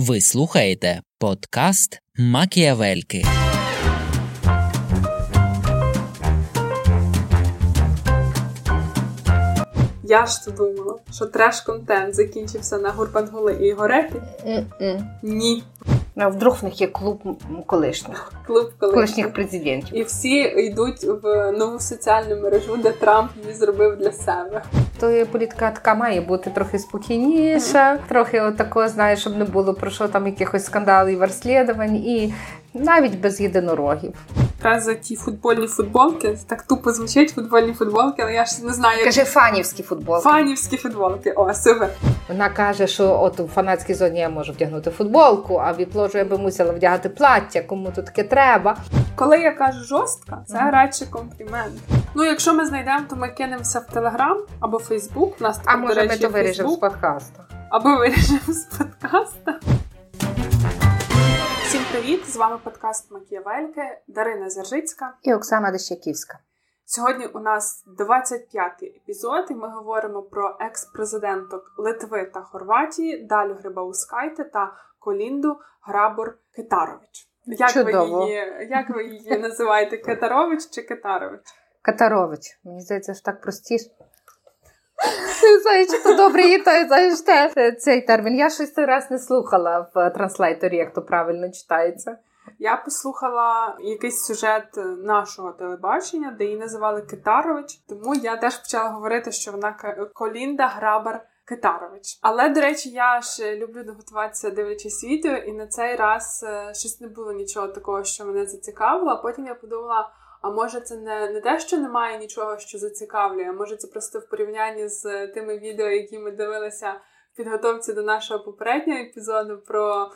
Ви слухаєте подкаст «Макіявельки». Я ж то думала, що треш-контент закінчився на Гурбангули і Гореті? Ні. А вдруг в них є клуб колишніх президентів. І всі йдуть в нову соціальну мережу, де Трамп її зробив для себе. То політика така має бути трохи спокійніша, трохи отако, знаєш, щоб не було про що там якихось скандалів, розслідувань і навіть без єдинорогів. Та за ті футбольні футболки, так тупо звучить футбольні футболки, але я ж не знаю... Каже, фанівські футболки. Фанівські футболки, о, супер. Вона каже, що от у фанатській зоні я можу вдягнути футболку, а від ложу я би мусила вдягати плаття, кому то таке треба. Коли я кажу жорстка, це радше комплімент. Ну, якщо ми знайдемо, то ми кинемося в Телеграм або Фейсбук. У нас, а може речі, ми то виріжемо з подкаста. Або виріжемо з подкаста. Всім привіт! З вами подкаст «Макіявельки», Дарина Заржицька і Оксана Дащаківська. Сьогодні у нас 25-й епізод, і ми говоримо про екс-президенток Литви та Хорватії Далю Грибаускайте та Колінду Грабар-Китарович. Як ви її називаєте? Китарович чи Китарович? Китарович. Мені здається, що так простіше. Не знаю, чи то добре і то, знаєш, цей термін. Я щось раз не слухала в транслейторі, як то правильно читається. Я послухала якийсь сюжет нашого телебачення, де її називали Китарович, тому я теж почала говорити, що вона Колінда Грабар-Китарович. Але, до речі, я ж люблю доготуватися, дивлячись відео, і на цей раз щось не було нічого такого, що мене зацікавило, а потім я подумала... А може це не те, що немає нічого, що зацікавлює, а може це просто в порівнянні з тими відео, які ми дивилися в підготовці до нашого попереднього епізоду про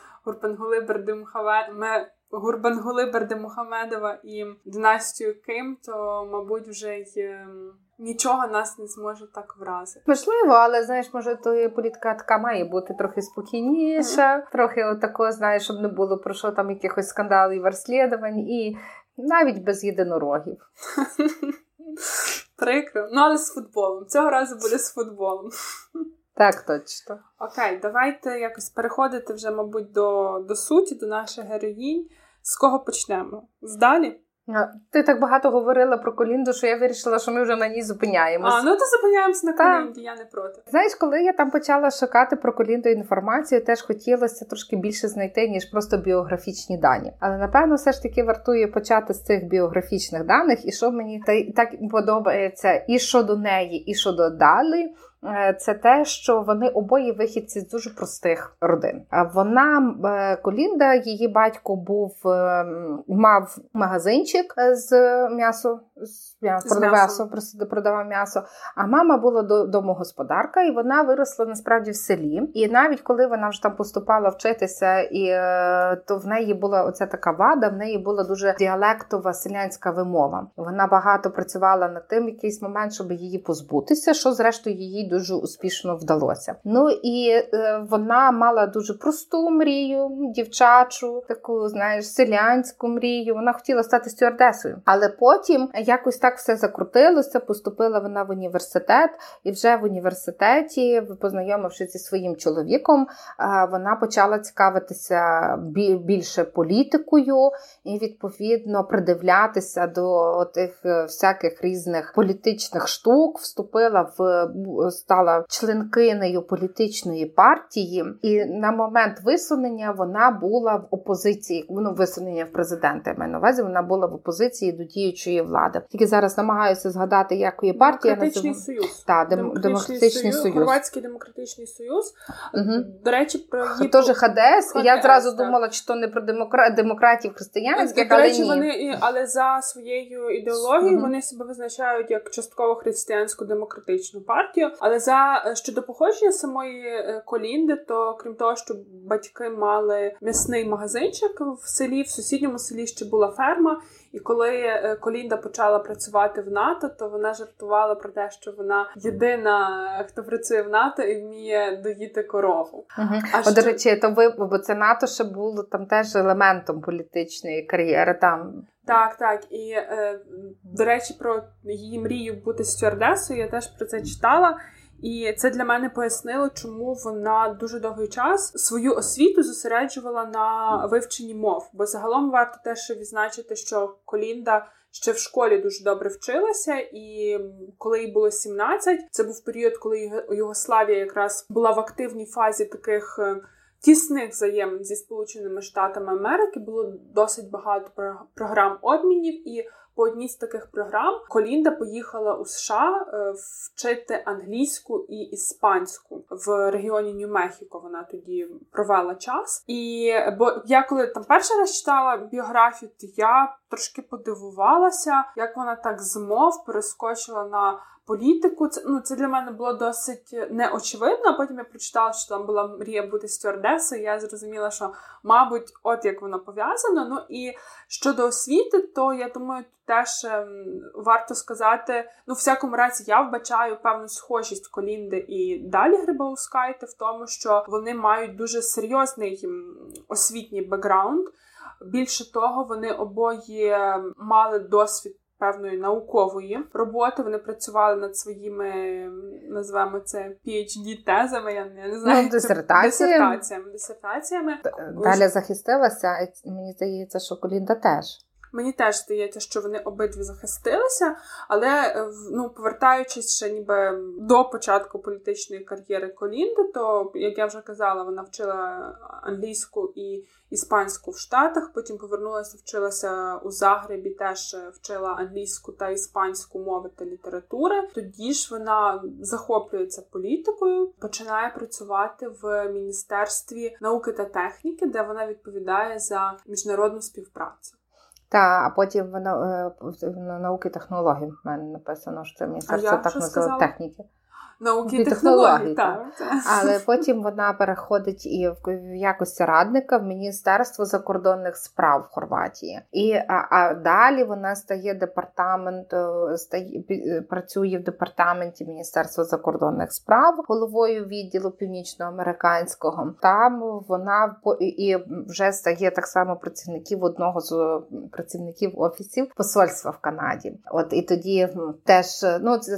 Гурбангули Бердимухамедова і династію Ким, то, мабуть, вже й нічого нас не зможе так вразити. Можливо, але, знаєш, може, то політика така має бути трохи спокійніша, трохи отако, знаєш, щоб не було про що там якихось скандалів, розслідувань і... Навіть без єдинорогів. Прикро. Ну, але з футболом. Цього разу буде з футболом. Так, точно. Окей, давайте якось переходити вже, мабуть, до суті, до наших героїнь. З кого почнемо? З Далі? Ти так багато говорила про Колінду, що я вирішила, що ми вже на ній зупиняємось. А, ну то зупиняємось на Колінді, я не проти. Знаєш, коли я там почала шукати про Колінду інформацію, теж хотілося трошки більше знайти, ніж просто біографічні дані. Але, напевно, все ж таки вартує почати з цих біографічних даних, і що мені так подобається і щодо неї, і щодо Далі. Це те, що вони обоє вихідці з дуже простих родин. Вона, Колінда, її батько мав магазинчик продавав м'ясо, а мама була домогосподарка, і вона виросла насправді в селі. І навіть коли вона вже там поступала вчитися, і то в неї була оця така вада, в неї була дуже діалектова селянська вимова. Вона багато працювала над тим в якийсь момент, щоб її позбутися, що зрештою їй дуже успішно вдалося. Ну і вона мала дуже просту мрію, дівчачу, таку, знаєш, селянську мрію. Вона хотіла стати стюардесою. Але потім якось так все закрутилося, поступила вона в університет, і вже в університеті, познайомившись зі своїм чоловіком, вона почала цікавитися більше політикою і, відповідно, придивлятися до тих всяких різних політичних штук, стала членкинею політичної партії, і на момент висунення вона була в опозиції, висунення в президенти, я маю на увазі, вона була в опозиції до діючої влади. Тільки зараз намагаюся згадати, якої партії демократичний союз. Так, демократичний союз. Хорватський демократичний союз. До речі, про її теж ХДС. Я зразу думала, чи то не про демократів християнських, але ні. Але за своєю ідеологією вони себе визначають як частково християнську демократичну партію. Але щодо походження самої Колінди, то крім того, що батьки мали м'ясний магазинчик в селі, в сусідньому селі ще була ферма, і коли Колінда почала працювати в НАТО, то вона жартувала про те, що вона єдина, хто працює в НАТО і вміє доїти корову. Угу. До речі, бо це НАТО ще було там теж елементом політичної кар'єри там. Так. І, до речі, про її мрію бути стюардесою я теж про це читала. І це для мене пояснило, чому вона дуже довгий час свою освіту зосереджувала на вивченні мов. Бо загалом варто теж відзначити, що Колінда ще в школі дуже добре вчилася, і коли їй було 17, це був період, коли Югославія якраз була в активній фазі таких тісних взаємин зі Сполученими Штатами Америки, було досить багато програм обмінів, і по одній з таких програм Колінда поїхала у США вчити англійську і іспанську. В регіоні Нью-Мексико вона тоді провела час. І бо я коли там перший раз читала біографію, то я трошки подивувалася, як вона так з мов перескочила на політику. Це, це для мене було досить неочевидно. А потім я прочитала, що там була мрія бути стюардесою, і я зрозуміла, що, мабуть, от як воно пов'язано. І щодо освіти, то я думаю, теж варто сказати, в всякому разі, я вбачаю певну схожість Колінди і Далі Грибаускайте в тому, що вони мають дуже серйозний освітній бекграунд. Більше того, вони обоє мали досвід певної наукової роботи, вони працювали над своїми, називаємо це, PhD-тезами, я не знаю, дисертаціями. Даля захистилася, і мені здається, що Колінда теж. Мені теж здається, що вони обидві захистилися, але, повертаючись ще ніби до початку політичної кар'єри Колінди, то, як я вже казала, вона вчила англійську і іспанську в Штатах, потім повернулася, вчилася у Загребі, теж вчила англійську та іспанську мови та літератури. Тоді ж вона захоплюється політикою, починає працювати в Міністерстві науки та техніки, де вона відповідає за міжнародну співпрацю. А потім в науки технологій. В мене написано, що це міністерство так називає техніки. Науки і технології, так. Але потім вона переходить і в якості радника в Міністерство закордонних справ в Хорватії. А далі вона працює в департаменті Міністерства закордонних справ, головою відділу північноамериканського. Там вона і вже стає так само працівників одного з працівників офісів посольства в Канаді. І тоді теж,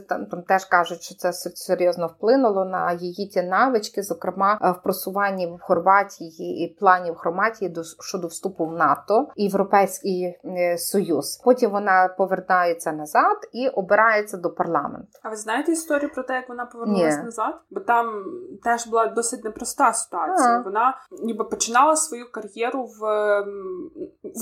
там теж кажуть, що це серйозно вплинуло на її ті навички, зокрема в просуванні в Хорватії і планів Хорватії щодо вступу в НАТО і Європейський Союз. Потім вона повертається назад і обирається до парламенту. А ви знаєте історію про те, як вона повернулася назад? Бо там теж була досить непроста ситуація. Вона ніби починала свою кар'єру в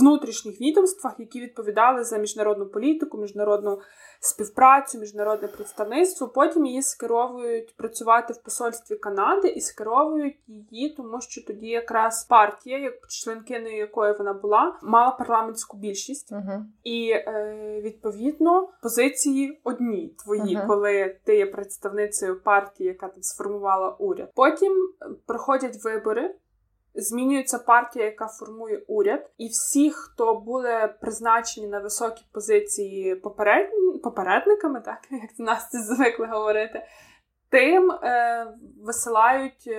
внутрішніх відомствах, які відповідали за міжнародну політику, міжнародну співпрацю, міжнародне представництво. Потім її скеровують працювати в посольстві Канади і скеровують її, тому що тоді якраз партія, як членкиною якої вона була, мала парламентську більшість. І, відповідно, позиції одні твої, коли ти є представницею партії, яка там сформувала уряд. Потім проходять вибори, змінюється партія, яка формує уряд, і всі, хто були призначені на високі позиції попередниками, так як до нас це звикли говорити, тим висилають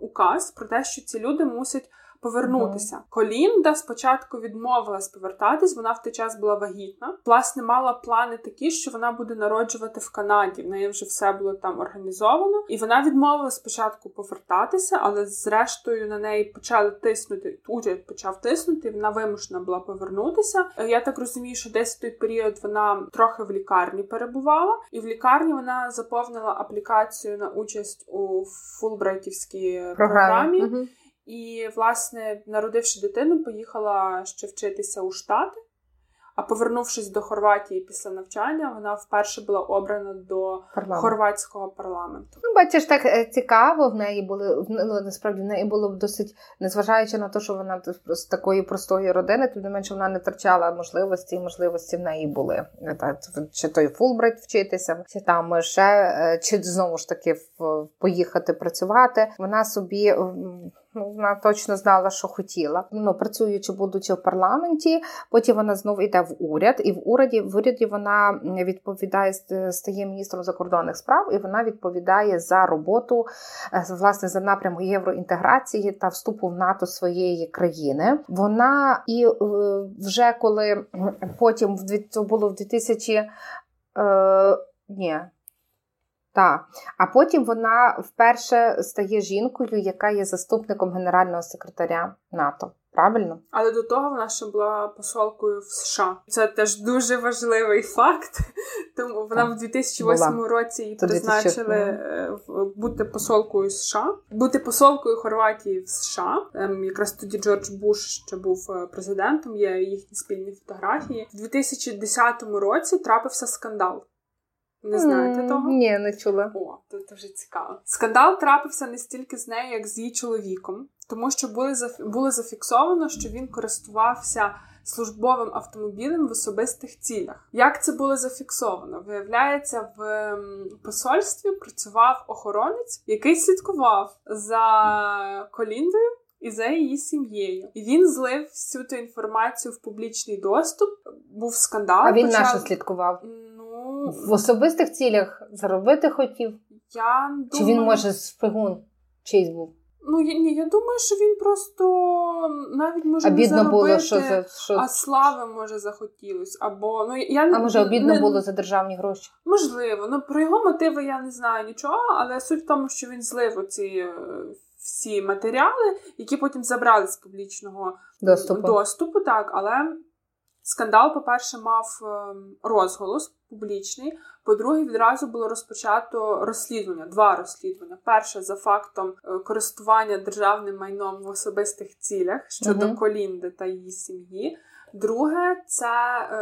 указ про те, що ці люди мусять повернутися. Колінда спочатку відмовилась повертатись, вона в той час була вагітна. Власне, мала плани такі, що вона буде народжувати в Канаді. В неї вже все було там організовано. І вона відмовилась спочатку повертатися, але зрештою на неї почали тиснути, уряд почав тиснути, і вона вимушена була повернутися. Я так розумію, що десь в той період вона трохи в лікарні перебувала. І в лікарні вона заповнила аплікацію на участь у Фулбрайтівській програмі. І, власне, народивши дитину, поїхала ще вчитися у Штати, а повернувшись до Хорватії після навчання, вона вперше була обрана до хорватського парламенту. Бачиш, так цікаво, в неї були, насправді, в неї було досить, незважаючи на те, що вона з такої простої родини, тим не менше вона не втрачала можливості, і можливості в неї були. Чи той Фулбрайт вчитися, чи там ще, чи знову ж таки поїхати працювати. Вона собі... вона точно знала, що хотіла. Працюючи, будучи в парламенті, потім вона знову йде в уряд, і в уряді вона відповідає, стає міністром закордонних справ, і вона відповідає за роботу, власне, за напрямок євроінтеграції та вступу в НАТО своєї країни. Вона і вже коли потім, це було в 2000... Так. А потім вона вперше стає жінкою, яка є заступником генерального секретаря НАТО. Правильно? Але до того вона ще була посолкою в США. Це теж дуже важливий факт. Тому вона в 2008 році її призначили бути посолкою США. Бути посолкою Хорватії в США. Якраз тоді Джордж Буш ще був президентом, є їхні спільні фотографії. В 2010 році трапився скандал. Не знаєте того? Ні, не чула. О, це дуже цікаво. Скандал трапився не стільки з нею, як з її чоловіком. Тому що було зафіксовано, що він користувався службовим автомобілем в особистих цілях. Як це було зафіксовано? Виявляється, в посольстві працював охоронець, який слідкував за Коліндою і за її сім'єю. І він злив всю ту інформацію в публічний доступ. Був скандал. А він наше слідкував? Ну... В особистих цілях заробити хотів? Я думаю... Чи він, може, шпигун чийсь був? Ну, ні, я думаю, що він просто навіть може не заробити, було, що... а слави, може, захотілось. Або, ну, я не, а може, обідно було за державні гроші? Можливо. Ну, про його мотиви я не знаю нічого, але суть в тому, що він злив оці всі матеріали, які потім забрали з публічного доступу, так, але... Скандал, по-перше, мав розголос публічний. По-друге, відразу було розпочато розслідування, два розслідування. Перше за фактом користування державним майном в особистих цілях щодо Колінди та її сім'ї. Друге, це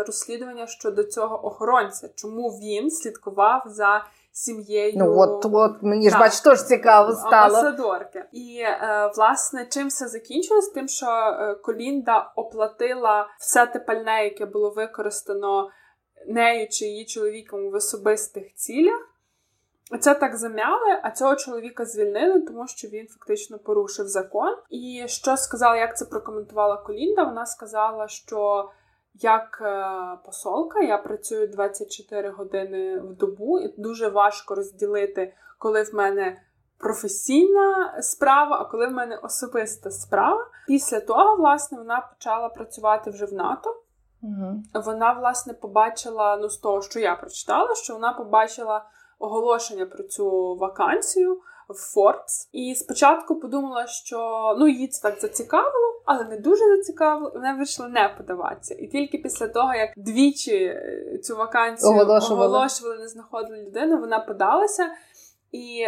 розслідування щодо цього охоронця. Чому він слідкував за сім'єю... Ну, от мені ж, бач, теж цікаво стало. Амбасадорки. І, власне, чим все закінчилось? Тим, що Колінда оплатила все те пальне, яке було використано нею чи її чоловіком в особистих цілях. Це так зам'яли, а цього чоловіка звільнили, тому що він фактично порушив закон. І що сказала, як це прокоментувала Колінда? Вона сказала, що як посолка я працюю 24 години в добу, і дуже важко розділити, коли в мене професійна справа, а коли в мене особиста справа. Після того, власне, вона почала працювати вже в НАТО. Вона, власне, побачила, ну, з того, що я прочитала, що вона побачила оголошення про цю вакансію в Forbes. І спочатку подумала, що, ну, її це так зацікавило, але не дуже зацікавило. Вона вирішила не подаватися. І тільки після того, як двічі цю вакансію оголошували, не знаходили людину, вона подалася. І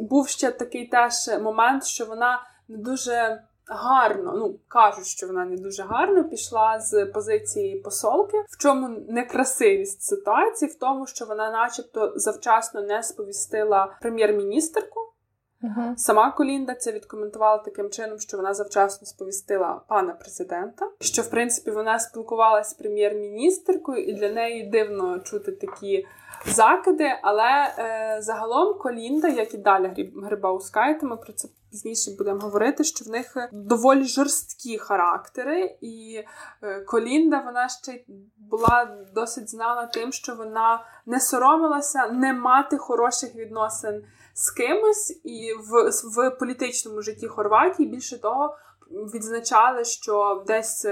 був ще такий теж момент, що вона не дуже гарно, ну, кажуть, що вона не дуже гарно пішла з позиції посолки. В чому некрасивість ситуації? В тому, що вона начебто завчасно не сповістила прем'єр-міністерку. Сама Колінда це відкоментувала таким чином, що вона завчасно сповістила пана президента, що, в принципі, вона спілкувалася з прем'єр-міністеркою, і для неї дивно чути такі закиди, але загалом Колінда, як і Далія Грибаускайте, ми про це пізніше будемо говорити, що в них доволі жорсткі характери, і Колінда, вона ще була досить знана тим, що вона не соромилася не мати хороших відносин з кимось, і в політичному житті Хорватії більше того відзначали, що десь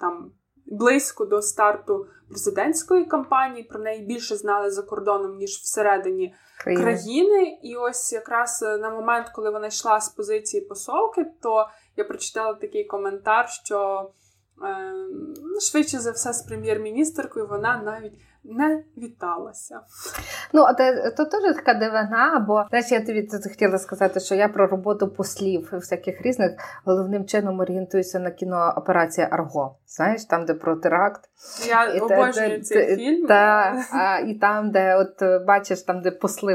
там близько до старту президентської кампанії, про неї більше знали за кордоном, ніж всередині країни. І ось якраз на момент, коли вона йшла з позиції посолки, то я прочитала такий коментар, що швидше за все з прем'єр-міністеркою вона навіть не віталася. Ну, то теж така дивина, бо, знаєш, я тобі тут хотіла сказати, що я про роботу послів всяких різних головним чином орієнтуюся на кінооперація «Арго». Знаєш, там, де про теракт. Я обожнюю цей фільм. І там, де, от бачиш, там, де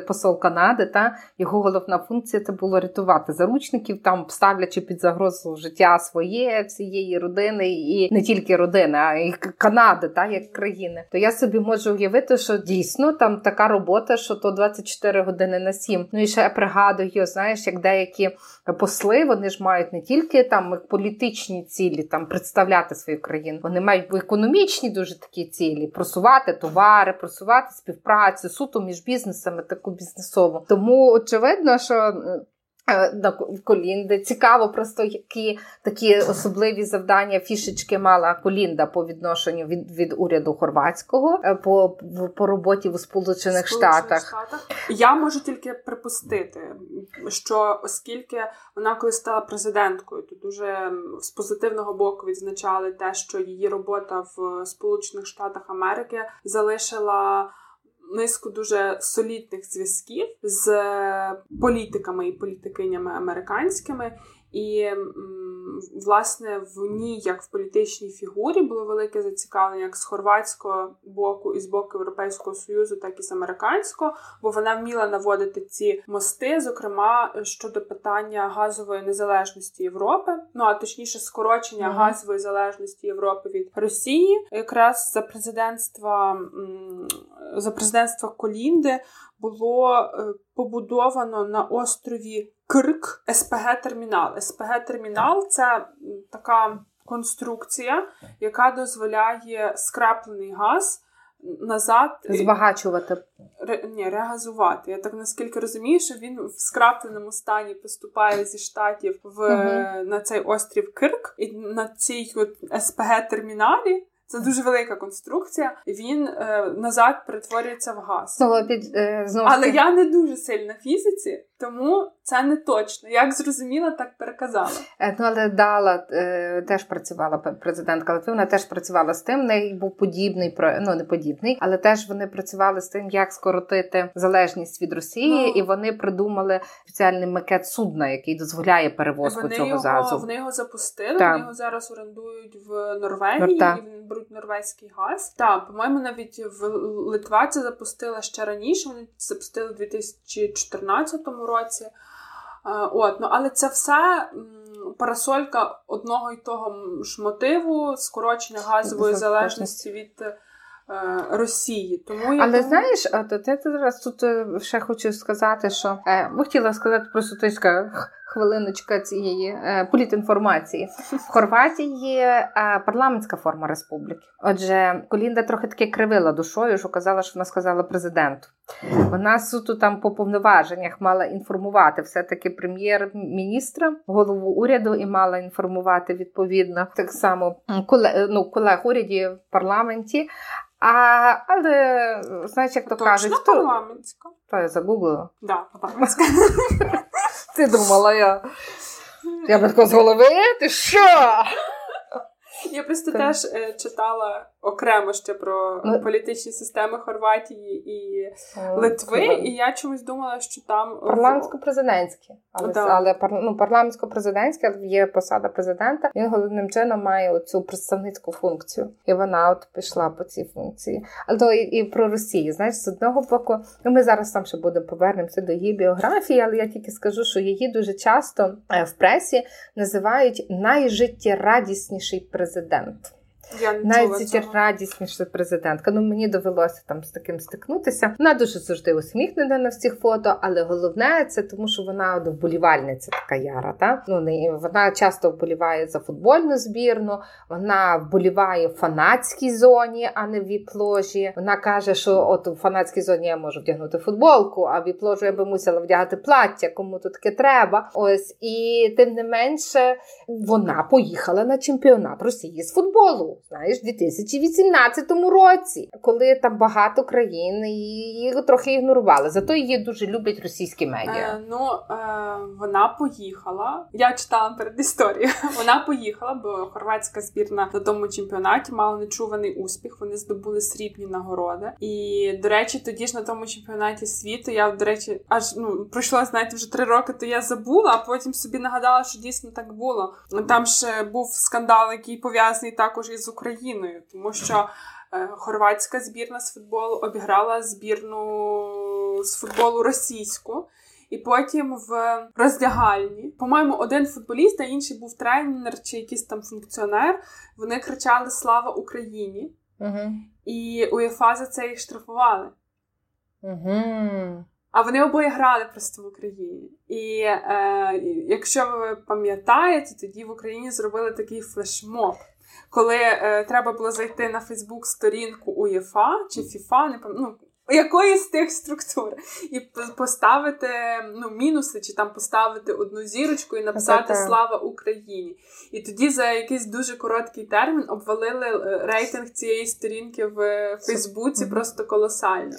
посол Канади, його головна функція це було рятувати заручників, там, ставлячи під загрозу життя своє, всієї родини, і не тільки родини, а й Канади, як країни. То я собі можу уявити, що дійсно там така робота, що то 24 години на 7. Ну і ще я пригадую, знаєш, як деякі посли, вони ж мають не тільки там політичні цілі, там представляти свою країну, вони мають економічні дуже такі цілі, просувати товари, просувати співпрацю, суто між бізнесами, таку бізнесову. Тому очевидно, що Колінди. Цікаво просто, які такі особливі завдання, фішечки мала Колінда по відношенню від уряду хорватського, по роботі в Сполучених Штатах. Я можу тільки припустити, що оскільки вона коли стала президенткою, то дуже з позитивного боку відзначали те, що її робота в Сполучених Штатах Америки залишила низку дуже солідних зв'язків з політиками і політикинями американськими. І, власне, в ній, як в політичній фігурі, було велике зацікавлення як з хорватського боку і з боку Європейського Союзу, так і з американського, бо вона вміла наводити ці мости, зокрема, щодо питання газової незалежності Європи, ну, а точніше, скорочення газової залежності Європи від Росії. Якраз за президентства Колінди було побудовано на острові Кирк СПГ-термінал. СПГ-термінал – це така конструкція, яка дозволяє скраплений газ назад... Збагачувати. Регазувати. Я так наскільки розумію, що він в скрапленому стані поступає зі Штатів на цей острів Кирк. І на цій СПГ-терміналі, це дуже велика конструкція, він назад перетворюється в газ. Але я не дуже сильна в фізиці, тому це не точно. Як зрозуміла, так переказала. Але Дала теж працювала, президентка Литви, вона теж працювала з тим, в неї був подібний, але теж вони працювали з тим, як скоротити залежність від Росії, і вони придумали спеціальний макет судна, який дозволяє перевозку цього газу. Вони його запустили, вони його зараз орендують в Норвегії, і беруть норвезький газ. Так, по-моєму, навіть Литва це запустила ще раніше, вони це запустили в 2014 році. Але це все парасолька одного і того ж мотиву скорочення газової залежності від Росії. Знаєш, я зараз тут ще хочу сказати, що хотіла сказати просто тиська хвилиночка цієї політінформації. В Хорватії є парламентська форма республіки. Отже, Колінда трохи таки кривила душою, що казала, що вона сказала президенту. Вона суто там по повноваженнях мала інформувати все-таки прем'єр-міністра, голову уряду, і мала інформувати відповідно так само колег уряді в парламенті. Але, знаєш, як то кажуть... Точно парламентська? Та я загуглила. Так, парламентська. Ти думала, я батько з голови? Ти що? Я просто теж читала окремо ще про політичні системи Хорватії і Литви, і я чомусь думала, що там... Парламентсько-президентські. Парламентсько-президентські, але є посада президента, він головним чином має цю представницьку функцію. І вона от пішла по цій функції. Але то і про Росію, знаєш, з одного боку, ми зараз там ще будемо повернемося до її біографії, але я тільки скажу, що її дуже часто в пресі називають найжиттєрадісніший президент. Найрадісніша президентка. Мені довелося там з таким стикнутися. Вона дуже завжди усміхнена на всіх фото, але головне це тому, що вона вболівальниця така яра. Та? Вона часто вболіває за футбольну збірну, вона вболіває в фанатській зоні, а не в віп-ложі. Вона каже, що от у фанатській зоні я можу вдягнути футболку, а в віп-ложу я би мусила вдягати плаття, кому тут таке треба. Ось. І тим не менше вона поїхала на чемпіонат Росії з футболу. Знаєш, в 2018 році, коли там багато країн її трохи ігнорували. Зато її дуже люблять російські медіа. Вона поїхала. Я читала перед історією. Вона поїхала, бо хорватська збірна на тому чемпіонаті мала нечуваний успіх. Вони здобули срібні нагороди. І, до речі, тоді ж на тому чемпіонаті світу, я, до речі, аж пройшло, знаєте, вже 3 роки, то я забула, а потім собі нагадала, що дійсно так було. Там ще був скандал, який пов'язаний також із з Україною, тому що хорватська збірна з футболу обіграла збірну з футболу російську, і потім в роздягальні, по-моєму, один футболіст, а інший був тренер чи якийсь там функціонер, вони кричали «Слава Україні!», і УЄФА за це їх штрафували. А вони обоє грали просто в Україні. І якщо ви пам'ятаєте, тоді в Україні зробили такий флешмоб, коли треба було зайти на Фейсбук-сторінку УЄФА чи ФІФА, якої з тих структур. І поставити мінуси, чи там поставити одну зірочку і написати «Слава Україні». І тоді за якийсь дуже короткий термін обвалили рейтинг цієї сторінки в Фейсбуці просто колосально.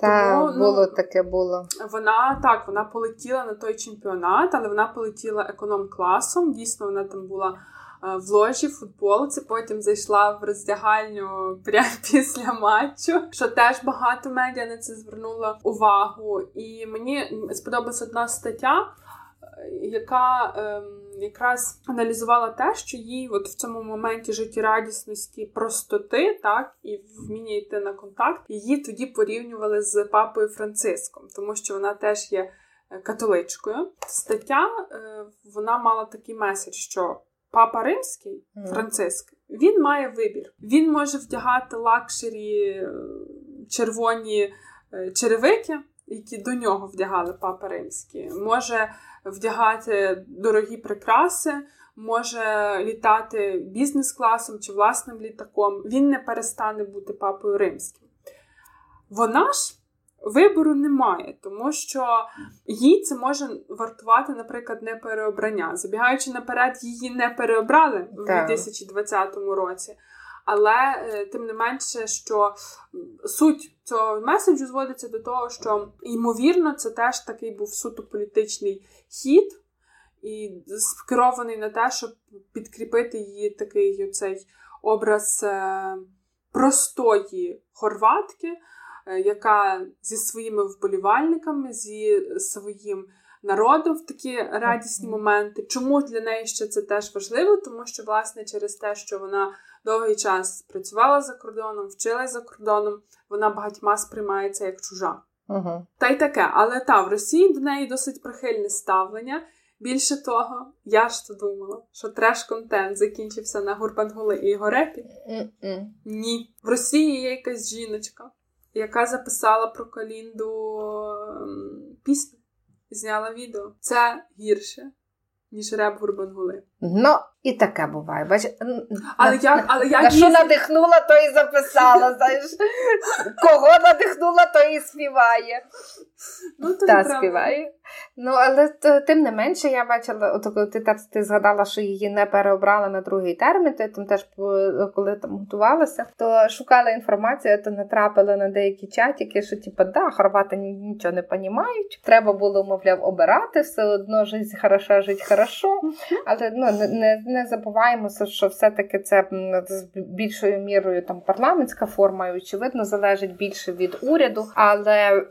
Так, було таке було. Вона полетіла на той чемпіонат, але вона полетіла економ-класом. Дійсно, вона там була в ложі, футболці, потім зайшла в роздягальню прямо після матчу, що теж багато медіа на це звернуло увагу. І мені сподобалася одна стаття, яка якраз аналізувала те, що їй в цьому моменті життєрадісності, простоти, так, і вміння йти на контакт, її тоді порівнювали з Папою Франциском, тому що вона теж є католичкою. Стаття, вона мала такий меседж, що Папа Римський, Франциск, він має вибір. Він може вдягати лакшері червоні черевики, які до нього вдягали Папа Римський. Може вдягати дорогі прикраси, може літати бізнес-класом чи власним літаком. Він не перестане бути Папою Римським. Вона ж вибору немає, тому що їй це може вартувати, наприклад, не переобрання. Забігаючи наперед, її не переобрали в 2020 році. Але, тим не менше, що суть цього меседжу зводиться до того, що, ймовірно, це теж такий був суто політичний хід і скерований на те, щоб підкріпити її такий цей образ простої хорватки, яка зі своїми вболівальниками, зі своїм народом в такі радісні моменти. Чому для неї ще це теж важливо? Тому що, власне, через те, що вона довгий час працювала за кордоном, вчилась за кордоном, вона багатьма сприймається як чужа. Угу. Та й таке. Але в Росії до неї досить прихильне ставлення. Більше того, я ж то думала, що треш-контент закінчився на Гурбангули і його репі. Ні. В Росії є якась жіночка, яка записала про Колінду пісню, зняла відео. Це гірше, ніж реп Гурбангули. Ну, і таке буває. Бач, але що надихнула, то і записала, знаєш. Кого надихнула, то і співає. Співає. Ну, але тим не менше, я бачила, ти згадала, що її не переобрали на другий термін, то я там теж, коли там готувалася, то шукала інформацію, то натрапила на деякі чатики, що хорвати нічого не розуміють, треба було, мовляв, обирати, все одно жить хорошо, але не забуваємо, що все-таки це з більшою мірою парламентська форма, і, очевидно, залежить більше від уряду, але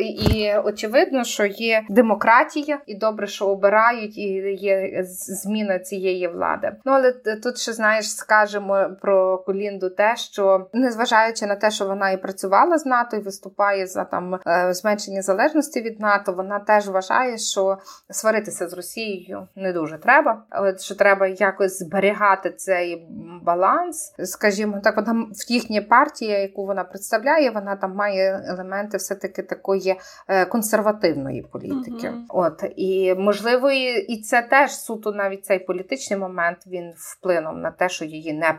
і очевидно, що є демократія, і добре, що обирають, і є зміна цієї влади. Ну, але тут ще, знаєш, скажемо про Колінду те, що, незважаючи на те, що вона і працювала з НАТО, і виступає за зменшення залежності від НАТО, вона теж вважає, що сваритися з Росією не дуже треба, що треба якось зберігати цей баланс. Скажімо так, вона в їхній партії, яку вона представляє, вона там має елементи все-таки такої консервативної політики. Mm-hmm. І можливо, і це теж суто навіть цей політичний момент, він вплинув на те, що її не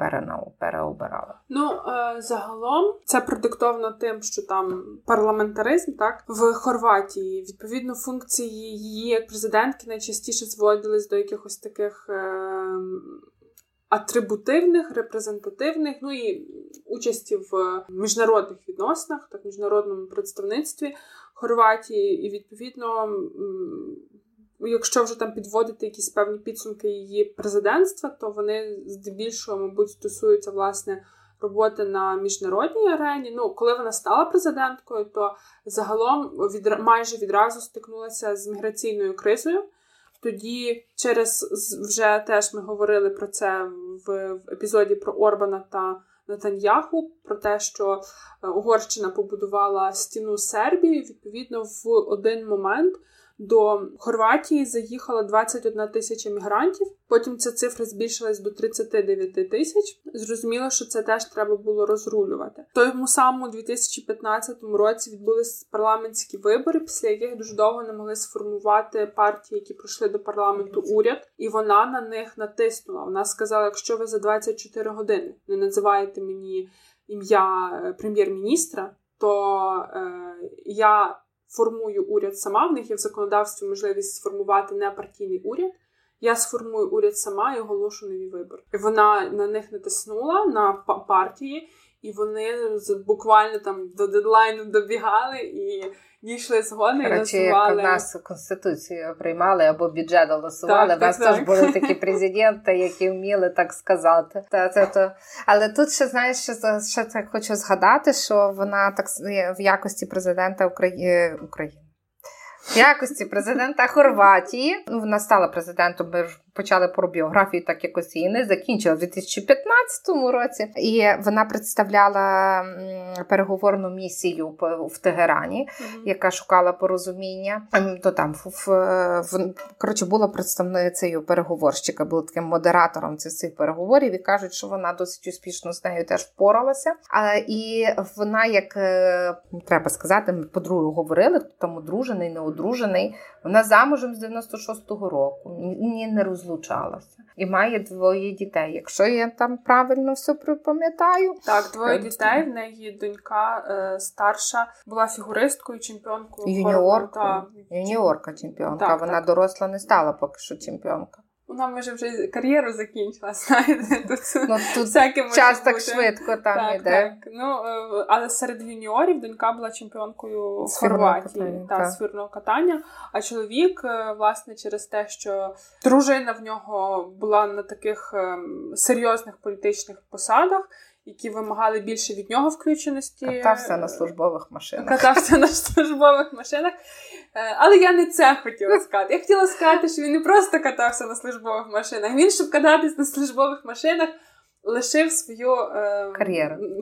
переобирали. Загалом це продиктовано тим, що там парламентаризм, так, в Хорватії, відповідно, функції її як президентки найчастіше зводились до якихось таких атрибутивних, репрезентативних, і участі в міжнародних відносинах, в міжнародному представництві Хорватії. І, відповідно, якщо вже там підводити якісь певні підсумки її президентства, то вони здебільшого, мабуть, стосуються, власне, роботи на міжнародній арені. Коли вона стала президенткою, то загалом майже відразу стикнулася з міграційною кризою. Тоді через, вже теж ми говорили про це в епізоді про Орбана та Нетаньяху, про те, що Угорщина побудувала стіну Сербії, відповідно, в один момент до Хорватії заїхало 21 тисяча мігрантів, потім ця цифра збільшилась до 39 тисяч. Зрозуміло, що це теж треба було розрулювати. В тому самому 2015 році відбулись парламентські вибори, після яких дуже довго не могли сформувати партії, які пройшли до парламенту уряд, і вона на них натиснула. Вона сказала, якщо ви за 24 години не називаєте мені ім'я прем'єр-міністра, то я формую уряд сама, в них є в законодавстві можливість сформувати непартійний уряд. Я сформую уряд сама і оголошу нові вибори. Вона на них натиснула, на партії, і вони буквально там до дедлайну добігали і дійшли згоди і голосували. Як у нас Конституцію приймали або бюджет голосували, у нас теж були такі президенти, які вміли так сказати. Але тут ще, знаєш, ще так хочу згадати, що вона так в якості президента України. В якості президента Хорватії, ну, вона стала президентом, ми почали про біографію, так якось її не закінчила в 2015 році. І вона представляла переговорну місію в Тегерані, яка шукала порозуміння. То там, коротше, була представницею переговорщика, була таким модератором цих переговорів. І кажуть, що вона досить успішно з нею теж впоралася. І вона, як треба сказати, ми по-друге говорили, там одружений, неодружений. Вона замужем з 96-го року, не розлучалася. І має двоє дітей. Якщо я там правильно все припам'ятаю. Так, двоє дітей. В неї донька старша була фігуристкою, чемпіонкою. Юніорка чемпіонка. Так, вона доросла не стала поки що чемпіонка. Вона, може, вже кар'єру закінчила, знаєте. Тут час так швидко там іде. Але серед юніорів донька була чемпіонкою Хорватії з фігурного катання. А чоловік, власне, через те, що дружина в нього була на таких серйозних політичних посадах, які вимагали більше від нього включеності. Катався на службових машинах. Але я не це хотіла сказати. Я хотіла сказати, що він не просто катався на службових машинах. Він, щоб кататись на службових машинах, лишив свою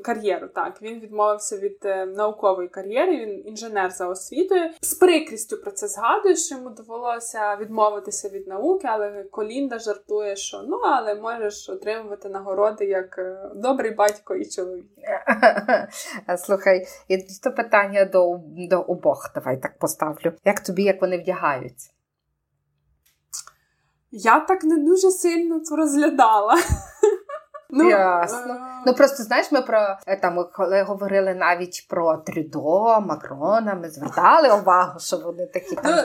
кар'єру. Так, він відмовився від наукової кар'єри, він інженер за освітою. З прикрістю про це згадую, що йому довелося відмовитися від науки, але Колінда жартує, що але можеш отримувати нагороди як добрий батько і чоловік. Слухай, це питання до обох, давай так поставлю. Як тобі, як вони вдягаються? Я так не дуже сильно це розглядала. Ясно. Просто, знаєш, ми коли говорили навіть про Трюдо, Макрона, ми звертали увагу, що вони такі там,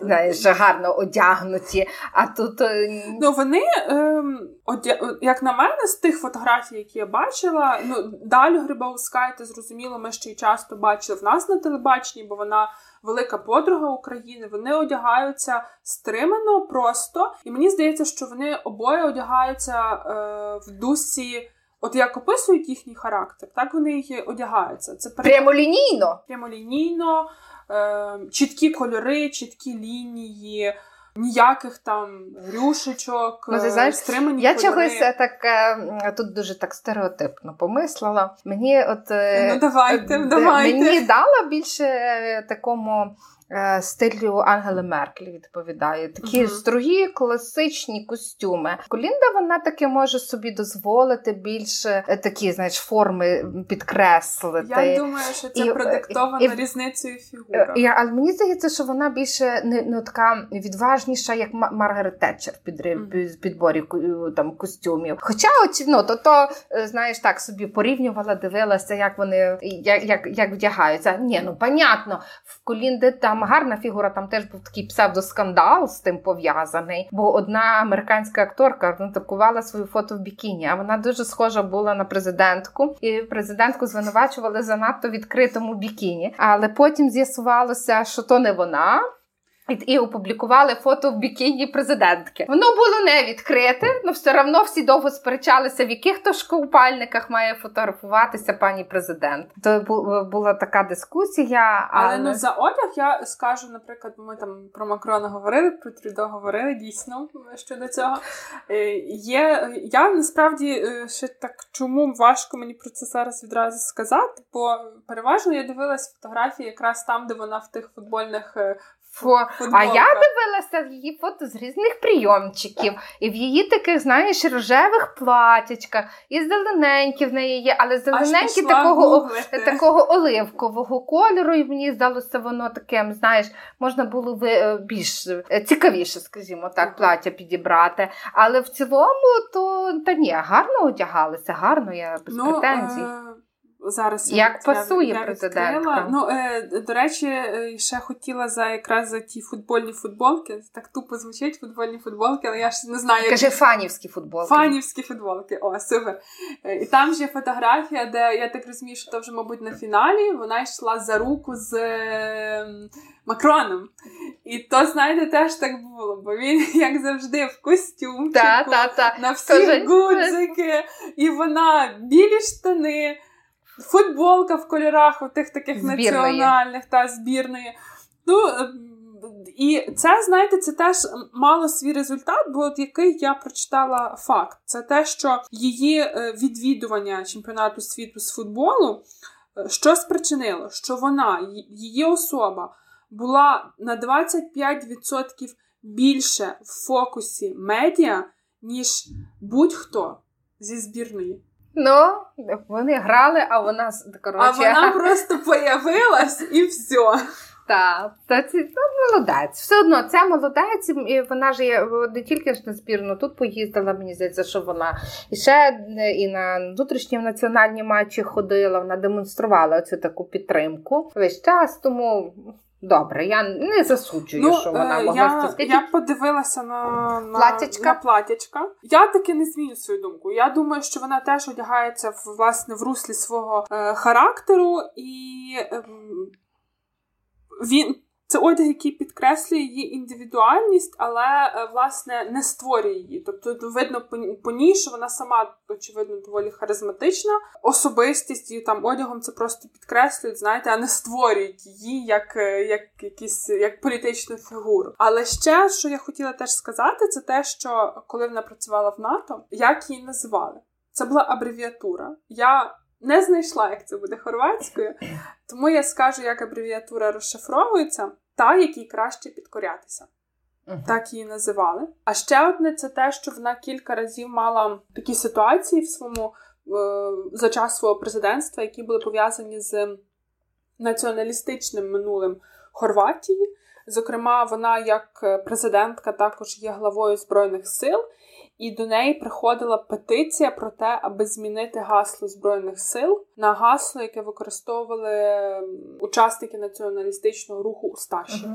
знаєш, гарно одягнуті, а тут... Вони, як на мене, з тих фотографій, які я бачила, Далю Грибаускайте, зрозуміло, ми ще й часто бачили в нас на телебаченні, бо вона велика подруга України, вони одягаються стримано, просто. І мені здається, що вони обоє одягаються в дусі, от як описують їхній характер, так вони їх одягаються. Це прямолінійно, чіткі кольори, чіткі лінії, ніяких там рюшечок, стримані кольори. Я чогось тут дуже так стереотипно помислила. Мені давайте. Мені дала більше такому стилю Ангели Меркель відповідає. Такі строгі, класичні костюми. Колінда, вона таки може собі дозволити більше такі, знаєш, форми підкреслити. Я думаю, що це продиктовано різницею фігури. Але мені здається, що вона більше не така відважніша, як Маргарет Тетчер в підборі костюмів. Хоча, знаєш, так собі порівнювала, дивилася, як вони як вдягаються. Понятно, в Колінди там гарна фігура, там теж був такий псевдоскандал з тим пов'язаний, бо одна американська акторка друкувала свою фото в бікіні, а вона дуже схожа була на президентку, і президентку звинувачували занадто відкритому бікіні, але потім з'ясувалося, що то не вона, і опублікували фото в бікіні президентки. Воно було не відкрите, але все одно всі довго сперечалися, в яких то ж купальниках має фотографуватися пані президент. То була така дискусія. Але за одяг я скажу, наприклад, ми там про Макрона говорили, про Трюдо говорили, дійсно, щодо цього. Я насправді ще так, чому важко мені про це зараз відразу сказати, бо переважно я дивилась фотографії якраз там, де вона в тих футбольних футболка. А я дивилася в її фото з різних прийомчиків. І в її таких, знаєш, рожевих платячках. І зелененькі в неї є. Але зелененькі такого оливкового кольору. І мені здалося воно таким, знаєш, можна було більш цікавіше, скажімо так, плаття підібрати. Але в цілому, гарно одягалися. Гарно, я без претензій. зараз як пасує президентка. Ну, до речі, ще хотіла за ті футбольні футболки. Так тупо звучить футбольні футболки, але я ж не знаю. Каже, фанівські футболки. Фанівські футболки. О, супер. І там ж є фотографія, де я так розумію, що то вже, мабуть, на фіналі вона йшла за руку з Макроном. І то, знаєте, теж так було, бо він, як завжди, в костюмчику, на всі гудзики, і вона білі штани, футболка в кольорах у тих таких збірної. Національних та збірної. Ну, і це, знаєте, це теж мало свій результат, бо от який я прочитала факт. Це те, що її відвідування чемпіонату світу з футболу, що спричинило, що вона, її особа, була на 25% більше в фокусі медіа, ніж будь-хто зі збірної. Ну, вони грали, а вона, коротше... А вона просто появилась і все. Так, молодець. Все одно, ця молодець, і вона ж є не тільки ж на збірну, тут поїздила, мені здається, що вона і ще і на внутрішні національні матчі ходила, вона демонструвала цю таку підтримку весь час, тому... Добре, я не засуджую, що вона могла втратити. Я подивилася на платячка. Я таки не зміню свою думку. Я думаю, що вона теж одягається власне в руслі свого характеру, і це одяг, який підкреслює її індивідуальність, але, власне, не створює її. Тобто, видно по ній, що вона сама, очевидно, доволі харизматична. Особистість її там одягом це просто підкреслюють, знаєте, а не створюють її як політичну фігуру. Але ще, що я хотіла теж сказати, це те, що коли вона працювала в НАТО, як її називали? Це була абревіатура. Я не знайшла, як це буде хорватською, тому я скажу, як абревіатура розшифровується, та, якій краще підкорятися. Так її називали. А ще одне – це те, що вона кілька разів мала такі ситуації за час свого президентства, які були пов'язані з націоналістичним минулим Хорватії. Зокрема, вона як президентка також є главою Збройних сил, і до неї приходила петиція про те, аби змінити гасло Збройних сил на гасло, яке використовували учасники націоналістичного руху у Сташі.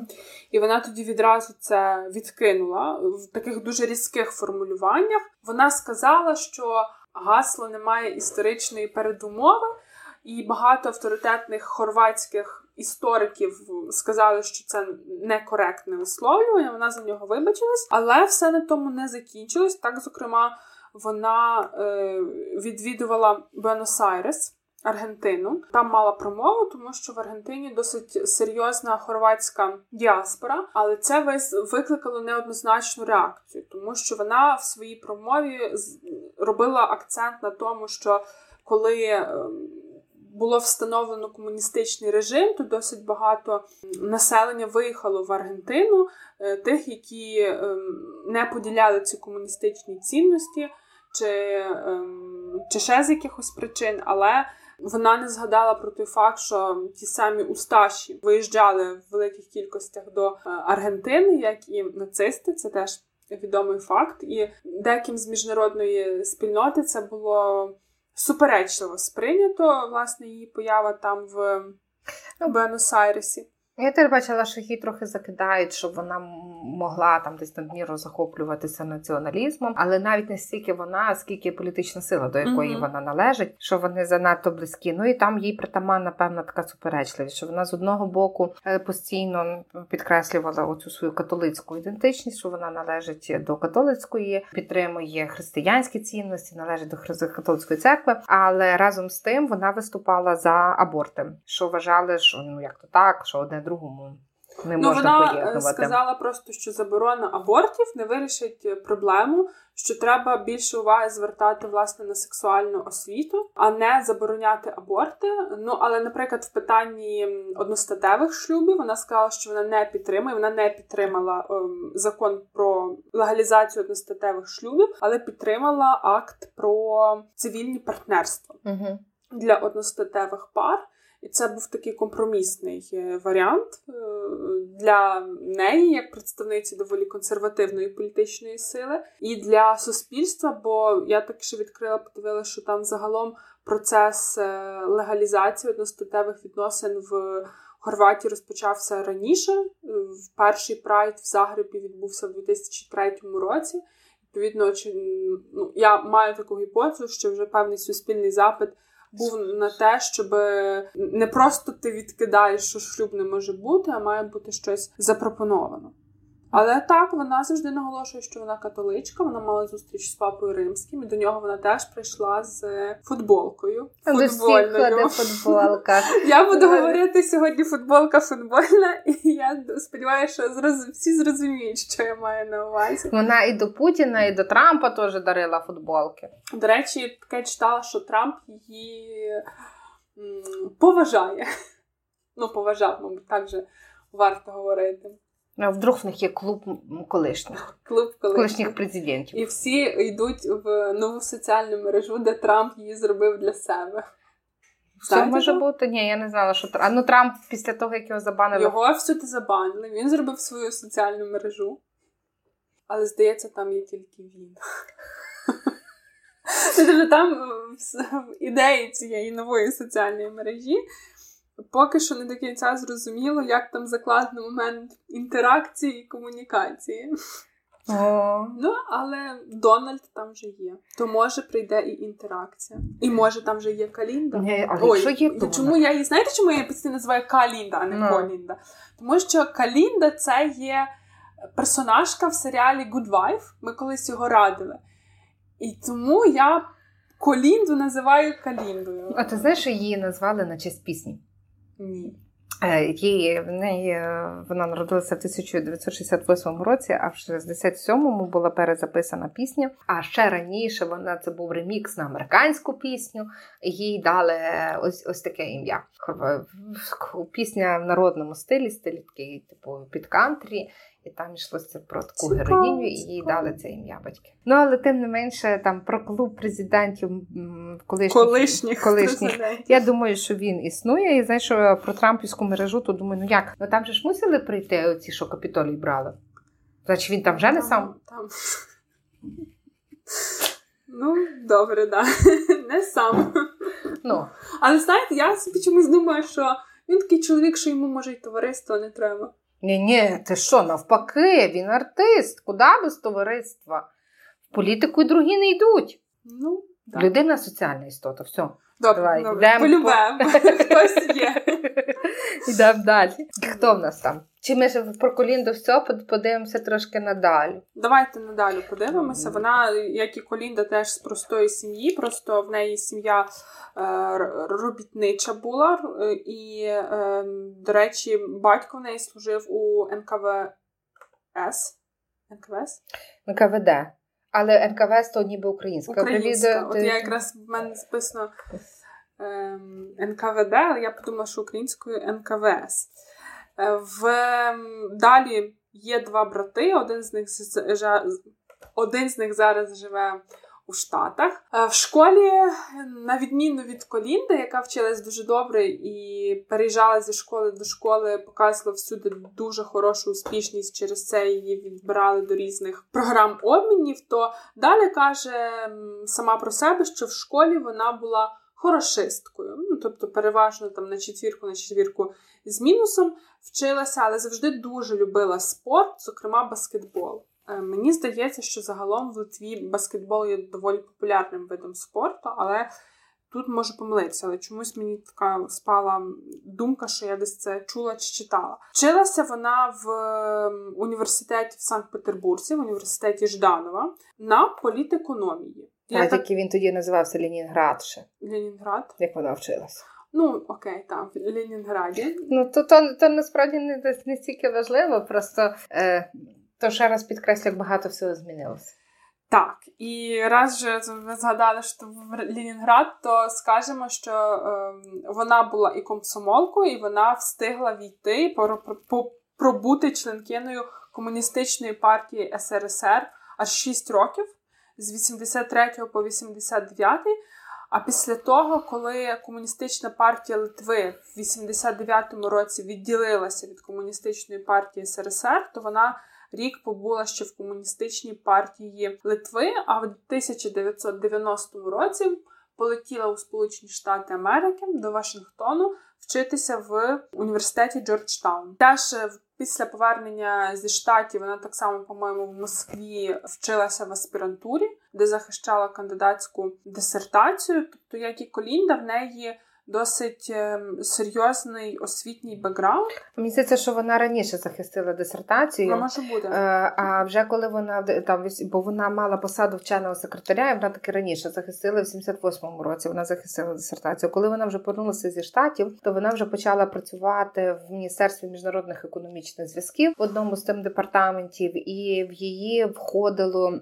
І вона тоді відразу це відкинула в таких дуже різких формулюваннях. Вона сказала, що гасло не має історичної передумови, і багато авторитетних хорватських істориків сказали, що це некоректне висловлювання, вона за нього вибачилась, але все на тому не закінчилось. Так, зокрема, вона відвідувала Буенос-Айрес, Аргентину. Там мала промову, тому що в Аргентині досить серйозна хорватська діаспора, але це викликало неоднозначну реакцію, тому що вона в своїй промові робила акцент на тому, що коли було встановлено комуністичний режим, то досить багато населення виїхало в Аргентину, тих, які не поділяли ці комуністичні цінності, чи ще з якихось причин, але вона не згадала про той факт, що ті самі усташі виїжджали в великих кількостях до Аргентини, як і нацисти, це теж відомий факт, і деяким з міжнародної спільноти це було суперечливо сприйнято, власне, її поява там в Буенос-Айресі. Я теж бачила, що її трохи закидають, щоб вона могла там десь надміру захоплюватися націоналізмом, але навіть не стільки вона, скільки політична сила, до якої вона належить, що вони занадто близькі. Ну і там їй притаманна, напевно, така суперечливість, що вона з одного боку постійно підкреслювала оцю свою католицьку ідентичність, що вона належить до католицької, підтримує християнські цінності, належить до католицької церкви, але разом з тим вона виступала за аборти, що вважали, що ну як то так, що одне другому не можна поєднувати. Вона сказала просто, що заборона абортів не вирішить проблему, що треба більше уваги звертати, власне, на сексуальну освіту, а не забороняти аборти. Ну, але, наприклад, в питанні одностатевих шлюбів вона сказала, що вона не підтримує, вона не підтримала закон про легалізацію одностатевих шлюбів, але підтримала акт про цивільні партнерства для одностатевих пар. І це був такий компромісний варіант для неї, як представниці доволі консервативної політичної сили, і для суспільства, бо я так ще відкрила, подивилася, що там загалом процес легалізації одностатевих відносин в Хорватії розпочався раніше. Перший прайд в Загребі відбувся в 2003 році. Відповідно, я маю таку гіпотезу, що вже певний суспільний запит був на те, щоб не просто ти відкидаєш, що шлюб не може бути, а має бути щось запропоновано. Але так, вона завжди наголошує, що вона католичка, вона мала зустріч з Папою Римським, і до нього вона теж прийшла з футболкою. До всіх ходить футболка. Я буду говорити сьогодні футболка футбольна, і я сподіваюся, що всі зрозуміють, що я маю на увазі. Вона і до Путіна, і до Трампа теж дарила футболки. До речі, я таке читала, що Трамп її поважає. Поважав, мабуть, так же варто говорити. А вдруг в них є клуб колишніх президентів. І всі йдуть в нову соціальну мережу, де Трамп її зробив для себе. Все може бути? Ні, я не знала, що Трамп. Трамп після того, як його забанили. Його всюди забанили. Він зробив свою соціальну мережу. Але, здається, там є тільки він. Там ідеї цієї нової соціальної мережі. Поки що не до кінця зрозуміло, як там закладений момент інтеракції і комунікації. Але Дональд там вже є. То може прийде і інтеракція. І може там вже є Колінда. Знаєте, чому я її постійно називаю Колінда, а не Колінда? Тому що Колінда це є персонажка в серіалі Good Wife. Ми колись його радили. І тому я Колінду називаю Коліндою. А ти знаєш, що її назвали на честь пісні? Ні. Вона народилася в 1968 році, а в 1967-му була перезаписана пісня. А ще раніше це був ремікс на американську пісню. Їй дали ось таке ім'я. Пісня в народному стилі такий, типу, під кантрі. І там йшлося про таку героїню, і їй дали це ім'я батьки. Але тим не менше, там про клуб президентів колишніх президентів. Я думаю, що він існує. І знаєш, що про трампівську мережу, то думаю, як? Там же ж мусили прийти оці, що Капітолій брали. Значить, він там вже не сам? Там. Добре, да. Не сам. Але знаєте, я собі чомусь думаю, що він такий чоловік, що йому, може, й товариство не треба. Ні, ти що, навпаки, він артист, куди без товариства? В політику і другі не йдуть. Так. Людина – соціальна істота, все. Добре, полюбимо, хтось є. Йдемо далі. Хто в нас там? Чи ми ж про Колінду все подивимося трошки надалі? Давайте надалі подивимося. Вона, як і Колінда, теж з простої сім'ї. Просто в неї сім'я робітнича була. І, до речі, батько в неї служив у НКВД. Але НКВС то ніби українська. Я якраз, в мене записано НКВД, але я подумала, що українською НКВС. Далі є два брати, один з них зараз живе у Штатах. В школі, на відміну від Колінди, яка вчилась дуже добре і переїжджала зі школи до школи, показувала всюди дуже хорошу успішність, через це її відбирали до різних програм обмінів, то далі каже сама про себе, що в школі вона була хорошисткою, тобто переважно там на четвірку з мінусом вчилася, але завжди дуже любила спорт, зокрема баскетбол. Мені здається, що загалом в Литві баскетбол є доволі популярним видом спорту, але тут можу помилитися, але чомусь мені така спала думка, що я десь це чула чи читала. Вчилася вона в університеті в Санкт-Петербурзі, в університеті Жданова, на політекономії. Тільки він тоді називався Ленінград ще. Ленінград? Як вона вчилась. Окей, там, в Ленінграді. То насправді не стільки важливо, просто... То ще раз підкреслю, як багато всього змінилося. Так, і раз же ви згадали, що в Ленінград, то скажемо, що вона була і комсомолкою, і вона встигла війти, пробути членкиною Комуністичної партії СРСР аж 6 років, з 83 по 89. А після того, коли Комуністична партія Литви в 89-му році відділилася від Комуністичної партії СРСР, то вона рік побула ще в Комуністичній партії Литви, а в 1990 році полетіла у Сполучені Штати Америки до Вашингтону вчитися в університеті Джорджтаун. Теж після повернення зі Штатів вона так само, по-моєму, в Москві вчилася в аспірантурі, де захищала кандидатську дисертацію. Тобто, як і Колінда, в неї досить серйозний освітній бекграунд. Мені здається, що вона раніше захистила дисертацію. Вона може бути. А вже коли вона, там, бо вона мала посаду вченого секретаря, і вона таки раніше захистила, в 78-му році вона захистила дисертацію. Коли вона вже повернулася зі Штатів, то вона вже почала працювати в Міністерстві міжнародних економічних зв'язків, в одному з тим департаментів, і в її входило...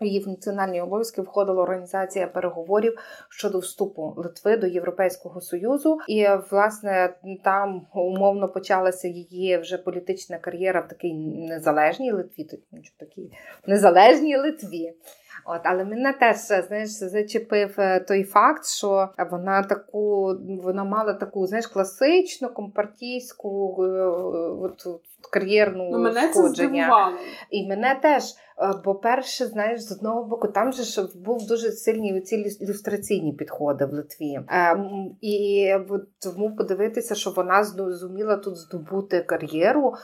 В її функціональні обов'язки входила організація переговорів щодо вступу Литви до Європейського Союзу. І, власне, там умовно почалася її вже політична кар'єра в такій незалежній Литві. От, але мене теж, знаєш, зачепив той факт, що вона мала таку, знаєш, класичну компартійську кар'єрну сходження. І мене теж, бо перше, знаєш, з одного боку, там же ж був дуже сильні ці люстраційні підходи в Литві. І тому подивитися, що вона зуміла тут здобути кар'єру,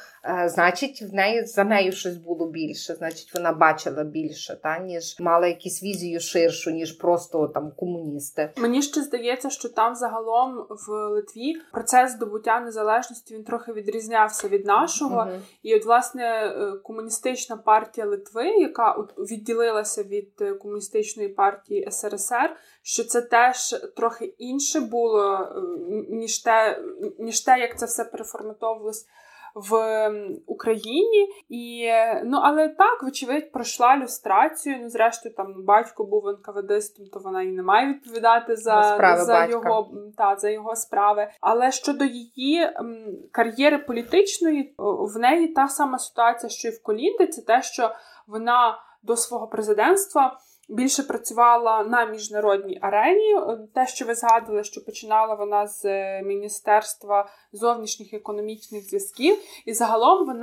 значить, за нею щось було більше, значить, вона бачила більше, ніж мала якісь візію ширшу, ніж просто там комуністи. Мені ще здається, що там загалом в Литві процес здобуття незалежності, він трохи відрізнявся від нашого. Угу. І от, власне, Комуністична партія Литви, яка відділилася від Комуністичної партії СРСР, що це теж трохи інше було, ніж те, як це все переформатовувалось в Україні. І, але так, вочевидь, пройшла люстрацію. Зрештою, там батько був НКВД-стом, то вона і не має відповідати за його справи. Але щодо її кар'єри політичної, в неї та сама ситуація, що і в Колінді, це те, що вона до свого президентства більше працювала на міжнародній арені. Те, що ви згадували, що починала вона з Міністерства зовнішніх економічних зв'язків. І загалом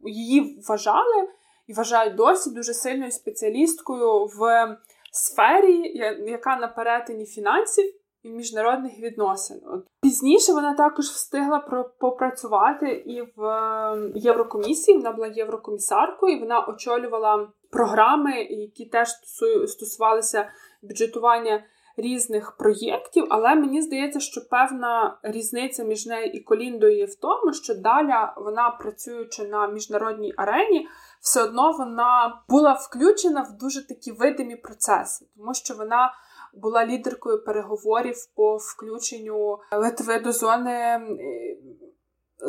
її вважали, і вважають досі, дуже сильною спеціалісткою в сфері, яка на перетині фінансів і міжнародних відносин. Пізніше вона також встигла попрацювати і в Єврокомісії. Вона була єврокомісаркою, і вона очолювала програми, які теж стосувалися бюджетування різних проєктів, але мені здається, що певна різниця між нею і Коліндою є в тому, що Даля, вона, працюючи на міжнародній арені, все одно вона була включена в дуже такі видимі процеси, тому що вона була лідеркою переговорів по включенню Литви до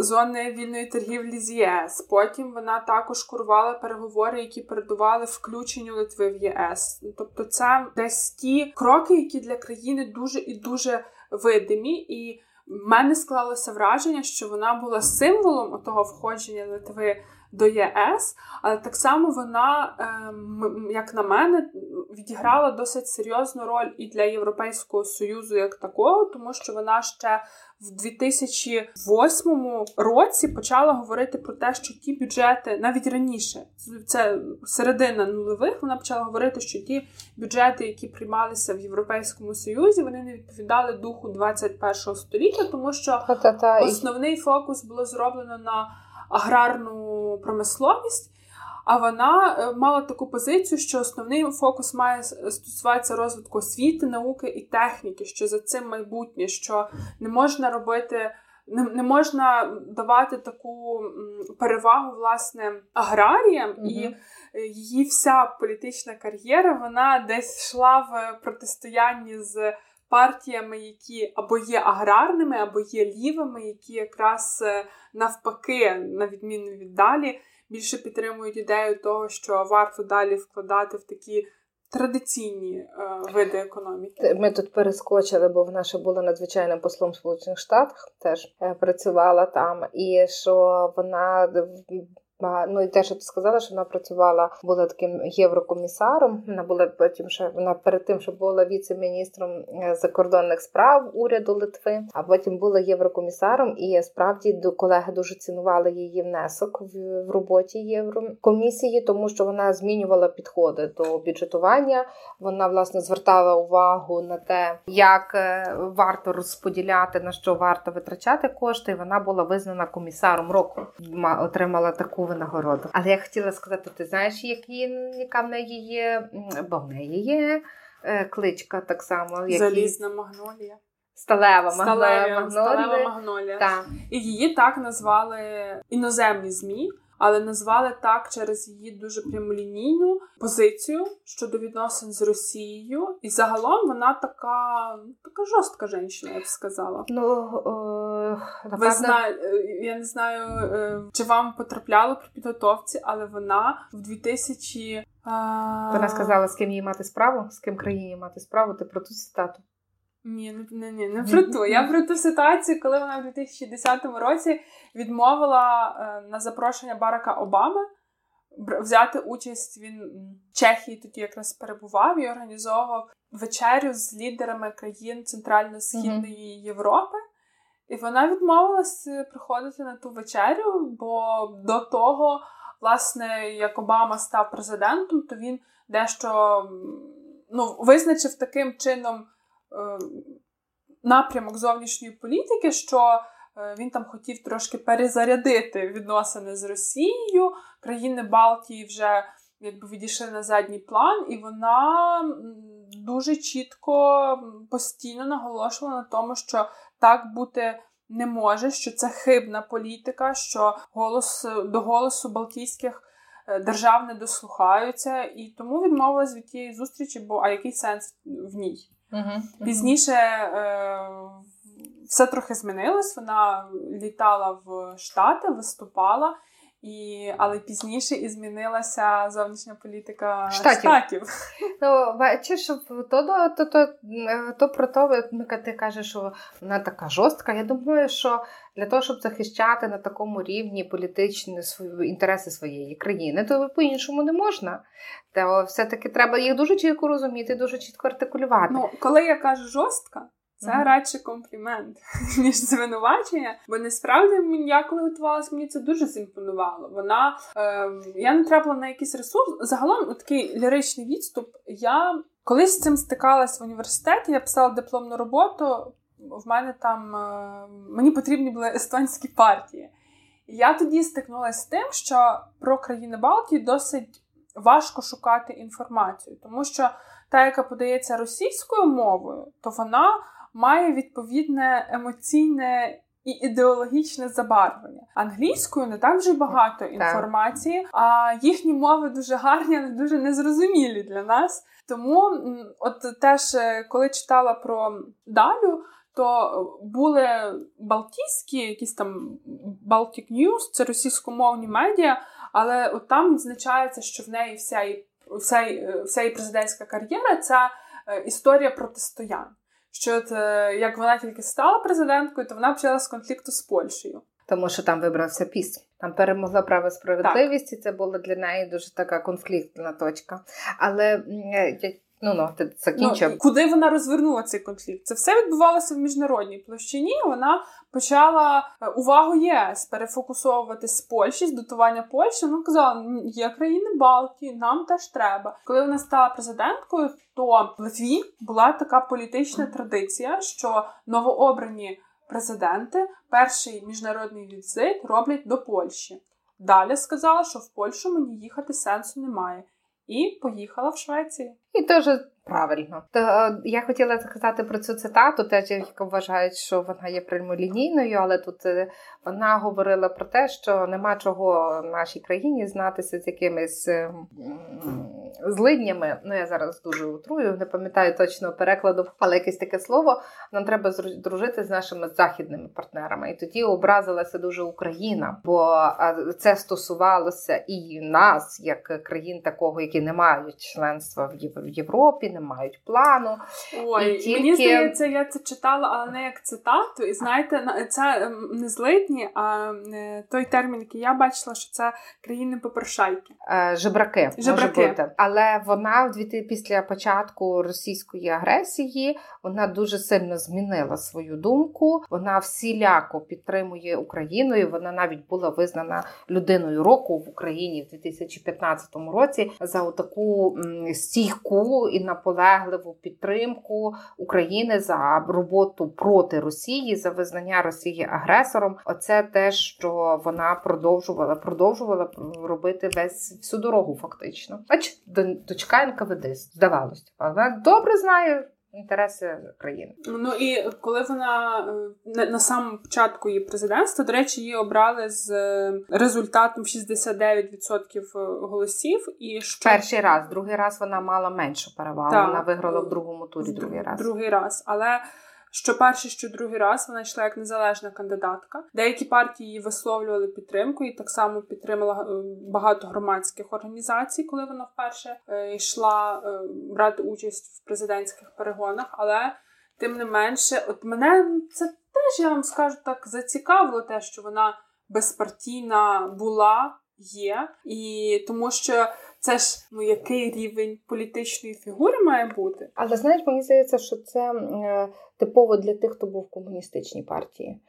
зони вільної торгівлі з ЄС. Потім вона також курувала переговори, які передували включенню Литви в ЄС. Тобто це десь ті кроки, які для країни дуже і дуже видимі. І в мене склалося враження, що вона була символом того входження Литви до ЄС, але так само вона, як на мене, відіграла досить серйозну роль і для Європейського Союзу як такого, тому що вона ще в 2008 році почала говорити про те, що ті бюджети, навіть раніше, це середина нульових, вона почала говорити, що ті бюджети, які приймалися в Європейському Союзі, вони не відповідали духу 21-го століття, тому що основний фокус було зроблено на аграрну промисловість, а вона мала таку позицію, що основний фокус має стосуватися розвитку освіти, науки і техніки, що за цим майбутнє, що не можна робити, не можна давати таку перевагу, власне, аграріям, угу. І її вся політична кар'єра, вона десь йшла в протистоянні з партіями, які або є аграрними, або є лівими, які якраз навпаки, на відміну від Далі, більше підтримують ідею того, що варто далі вкладати в такі традиційні види економіки. Ми тут перескочили, бо вона ще була надзвичайним послом в Сполучених Штатах, теж працювала там, і що вона Ну і те, що ти сказала, що вона працювала, була таким єврокомісаром, вона була потім ще, вона перед тим, що була віце-міністром закордонних справ уряду Литви, а потім була єврокомісаром, і справді колеги дуже цінували її внесок в роботі Єврокомісії, тому що вона змінювала підходи до бюджетування, вона, власне, звертала увагу на те, як варто розподіляти, на що варто витрачати кошти, і вона була визнана комісаром року, отримала таку винагороду. Але я хотіла сказати, ти знаєш, яка в неї є, бо в неї є кличка так само. Як Залізна магнолія. Сталева магнолія. Так. І її так назвали іноземні ЗМІ, але назвали так через її дуже прямолінійну позицію щодо відносин з Росією. І загалом вона така жорстка жінка, я б сказала. Ви я не знаю, чи вам потрапляло при підготовці, але вона в 2000... Вона сказала, з ким їй мати справу, з ким країні мати справу, ти про ту цитату. Ні, не про ту. Я про ту ситуацію, коли вона в 2010 році відмовила на запрошення Барака Обами взяти участь, він в Чехії тоді якраз перебував і організовував вечерю з лідерами країн Центрально-Східної Європи. І вона відмовилась приходити на ту вечерю, бо до того, власне, як Обама став президентом, то він дещо визначив таким чином напрямок зовнішньої політики, що він там хотів трошки перезарядити відносини з Росією, країни Балтії вже якби відійшли на задній план, і вона дуже чітко постійно наголошувала на тому, що так бути не може, що це хибна політика, що до голосу балтійських держав не дослухаються, і тому відмовилась від тієї зустрічі, бо а який сенс в ній? Пізніше все трохи змінилось, вона літала в Штати, виступала, але пізніше і змінилася зовнішня політика Штатів. Ну, бачиш, то про то, як ти кажеш, що вона така жорстка, я думаю, що для того, щоб захищати на такому рівні політичні інтереси своєї країни, то по-іншому не можна. Та все-таки треба їх дуже чітко розуміти, дуже чітко артикулювати. Коли я кажу жорстка, це радше комплімент, ніж звинувачення. Бо насправді, я коли готувалася, мені це дуже зімпонувало. Я не трапила на якийсь ресурс. Загалом, такий ліричний відступ. Я колись з цим стикалась в університеті, я писала дипломну роботу. В мене там... Мені потрібні були естонські партії. І я тоді стикнулася з тим, що про країни Балтії досить важко шукати інформацію. Тому що та, яка подається російською мовою, то вона має відповідне емоційне і ідеологічне забарвлення. Англійською не так вже багато інформації, а їхні мови дуже гарні, але дуже незрозумілі для нас. Тому от теж, коли читала про Далю, то були балтійські, якісь там Baltic News, це російськомовні медіа, але от там відзначається, що в неї вся її президентська кар'єра – це історія протистоянь. Що як вона тільки стала президенткою, то вона почала з конфлікту з Польщею. Тому що там вибрався ПіС. Там перемогла право справедливість, і це була для неї дуже така конфліктна точка. Але ти закінчив. Куди вона розвернула цей конфлікт? Це все відбувалося в міжнародній площині. Вона почала увагу ЄС перефокусовувати з Польщі, з дотування Польщі. Вона казала, є країни Балтії, нам теж треба. Коли вона стала президенткою, то в Литві була така політична традиція, що новообрані президенти перший міжнародний візит роблять до Польщі. Далі сказала, що в Польщу мені їхати сенсу немає. І поїхала в Швецію. І теж правильно. Я хотіла сказати про цю цитату, теж яка вважають, що вона є прямолінійною, але тут вона говорила про те, що нема чого в нашій країні знатися з якимись злиднями. Я зараз дуже утрую, не пам'ятаю точно перекладу, але якесь таке слово. Нам треба дружити з нашими західними партнерами. І тоді образилася дуже Україна, бо це стосувалося і нас, як країн такого, які не мають членства в Європі. в Європі, не мають плану. Ой, тільки... мені здається, я це читала, але не як цитату. І знаєте, це не злидні, а той термін, який я бачила, що це країни-попрошайки. Жебраки. Може бути. Але вона після початку російської агресії, вона дуже сильно змінила свою думку. Вона всіляко підтримує Україну, і вона навіть була визнана людиною року в Україні в 2015 році за таку стійку і наполегливу підтримку України, за роботу проти Росії, за визнання Росії агресором. Оце те, що вона продовжувала робити всю дорогу фактично. Бач, дочка НКВД, здавалося. Вона добре знає інтереси країни. Ну і коли вона на самому початку її президентства, до речі, її обрали з результатом 69% голосів. І що... Перший раз, другий раз вона мала меншу перевагу. Так. Вона виграла в другому турі другий раз. Але що перший, що другий раз вона йшла як незалежна кандидатка. Деякі партії її висловлювали підтримку, і так само підтримала багато громадських організацій, коли вона вперше йшла брати участь в президентських перегонах. Але тим не менше, от мене це теж, я вам скажу, так зацікавило те, що вона безпартійна була, є, і тому що це ж, ну, який рівень політичної фігури має бути. Але, знаєш, мені здається, що це типово для тих, хто був в комуністичній партії.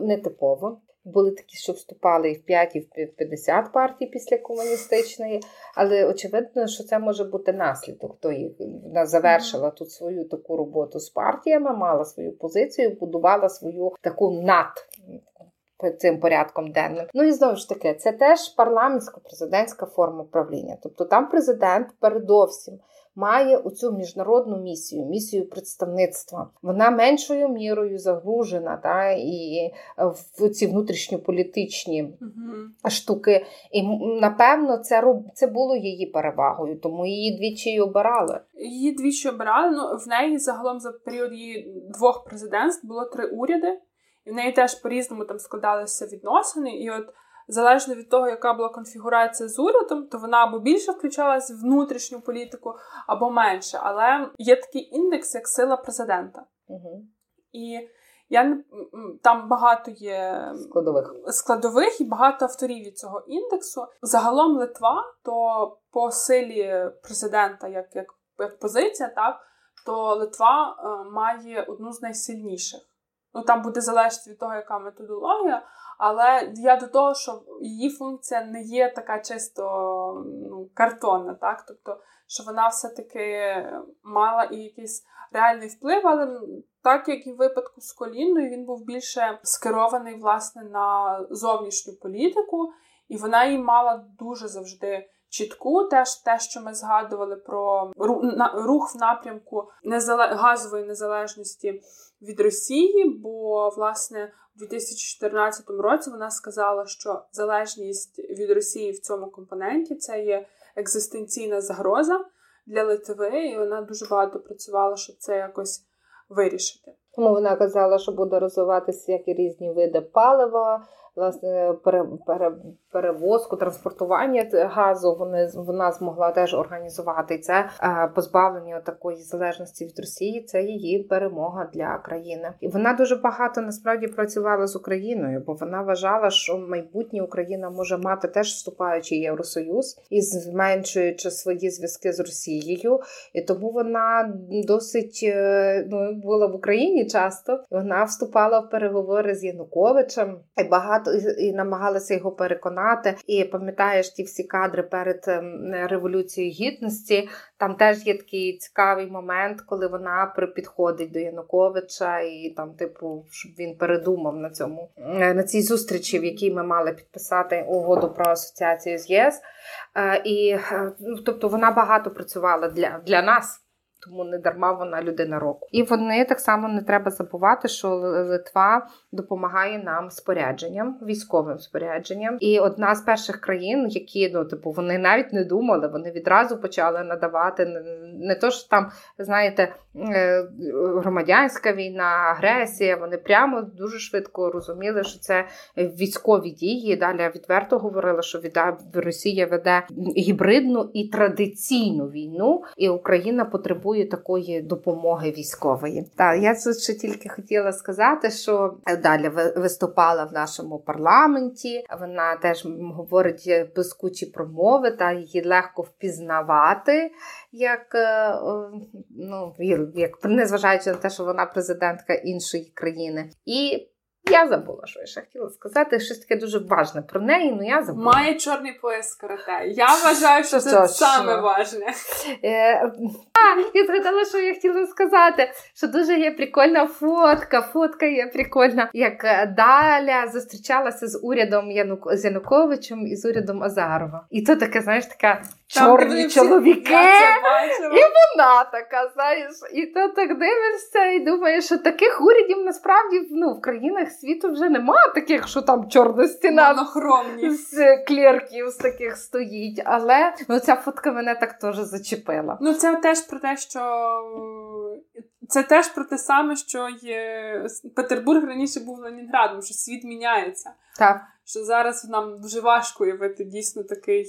Не типово. Були такі, що вступали і в 5, і в 50 партій після комуністичної. Але очевидно, що це може бути наслідок. Вона завершила тут свою таку роботу з партіями, мала свою позицію, будувала свою таку цим порядком денним. Ну і знову ж таки, це теж парламентсько-президентська форма правління. Тобто там президент передовсім має оцю міжнародну місію представництва. Вона меншою мірою загружена, і в ці внутрішньополітичні штуки. І, напевно, це було її перевагою, тому її двічі обирали. Ну, в неї загалом за період її двох президентств було 3 уряди. І в неї теж по-різному там складалися відносини, і от залежно від того, яка була конфігурація з урядом, то вона або більше включалась в внутрішню політику, або менше. Але є такий індекс, як сила президента. Угу. І там багато є складових і багато авторів від цього індексу. Загалом Литва, то по силі президента, як позиція, то Литва має одну з найсильніших. Ну, там буде залежати від того, яка методологія, але я до того, що її функція не є така чисто картонна, Тобто, що вона все-таки мала і якийсь реальний вплив, але так, як і в випадку з Коліндою, він був більше скерований, власне, на зовнішню політику, і вона її мала дуже завжди чітку, теж те, що ми згадували про рух в напрямку газової незалежності від Росії, бо, власне, у 2014 році вона сказала, що залежність від Росії в цьому компоненті – це є екзистенційна загроза для Литви, і вона дуже багато працювала, щоб це якось вирішити. Тому вона казала, що буде розвиватися як і різні види палива, власне, перевозку, транспортування газу вона змогла теж організувати. І це позбавлення такої залежності від Росії, це її перемога для країни. І вона дуже багато, насправді, працювала з Україною, бо вона вважала, що майбутнє Україна може мати теж вступаючи в Євросоюз і зменшуючи свої зв'язки з Росією. І тому вона досить, була в Україні часто, вона вступала в переговори з Януковичем, і багато і намагалися його переконати. І пам'ятаєш ті всі кадри перед Революцією Гідності? Там теж є такий цікавий момент, коли вона підходить до Януковича і там, щоб він передумав на цій зустрічі, в якій ми мали підписати угоду про асоціацію з ЄС. І, тобто вона багато працювала для нас. тому не дарма вона людина року. І вони так само, не треба забувати, що Литва допомагає нам спорядженням, військовим спорядженням. І одна з перших країн, які, вони навіть не думали, вони відразу почали надавати, не то, що там, знаєте, громадянська війна, агресія, вони прямо дуже швидко розуміли, що це військові дії. Далі відверто говорили, що Росія веде гібридну і традиційну війну, і Україна потребує такої допомоги військової. Так, я тут ще тільки хотіла сказати, що далі виступала в нашому парламенті, вона теж говорить блискучі промови, та її легко впізнавати, як незважаючи на те, що вона президентка іншої країни. І я забула, що я ще хотіла сказати. Щось таке дуже важне про неї, але я забула. Має чорний пояс карате. Я вважаю, що це саме важне. Я згадала, що я хотіла сказати, що дуже є прикольна фотка є прикольна, як Даля зустрічалася з урядом з Януковичем і з урядом Азарова. І то таке, знаєш, така чорні чоловіки. І вона така, знаєш, і то так дивишся і думаєш, що таких урядів насправді, в країнах світу вже немає таких, що там чорна стіна монохромні з клерків з таких стоїть, але ця фотка мене так теж зачепила. Це теж про те, що це теж про те саме, що є Петербург раніше був Ленінградом, що світ міняється. Так. Що зараз нам дуже важко уявити дійсно такий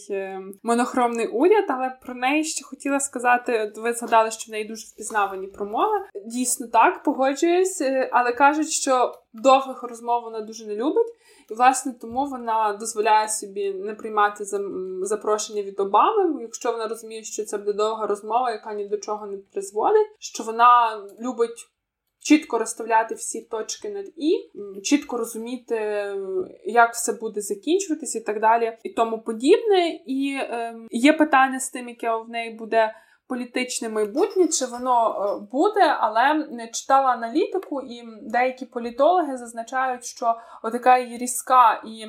монохромний уряд, але про неї ще хотіла сказати, ви згадали, що в неї дуже впізнавані промови. Дійсно так, погоджуюсь, але кажуть, що довгих розмов вона дуже не любить, і, власне, тому вона дозволяє собі не приймати запрошення від Обами, якщо вона розуміє, що це буде довга розмова, яка ні до чого не призводить, що вона любить чітко розставляти всі точки над «і», чітко розуміти, як все буде закінчуватись і так далі, і тому подібне. І є питання з тим, яке в неї буде політичне майбутнє, чи воно буде, але читала аналітику, і деякі політологи зазначають, що отака її різка і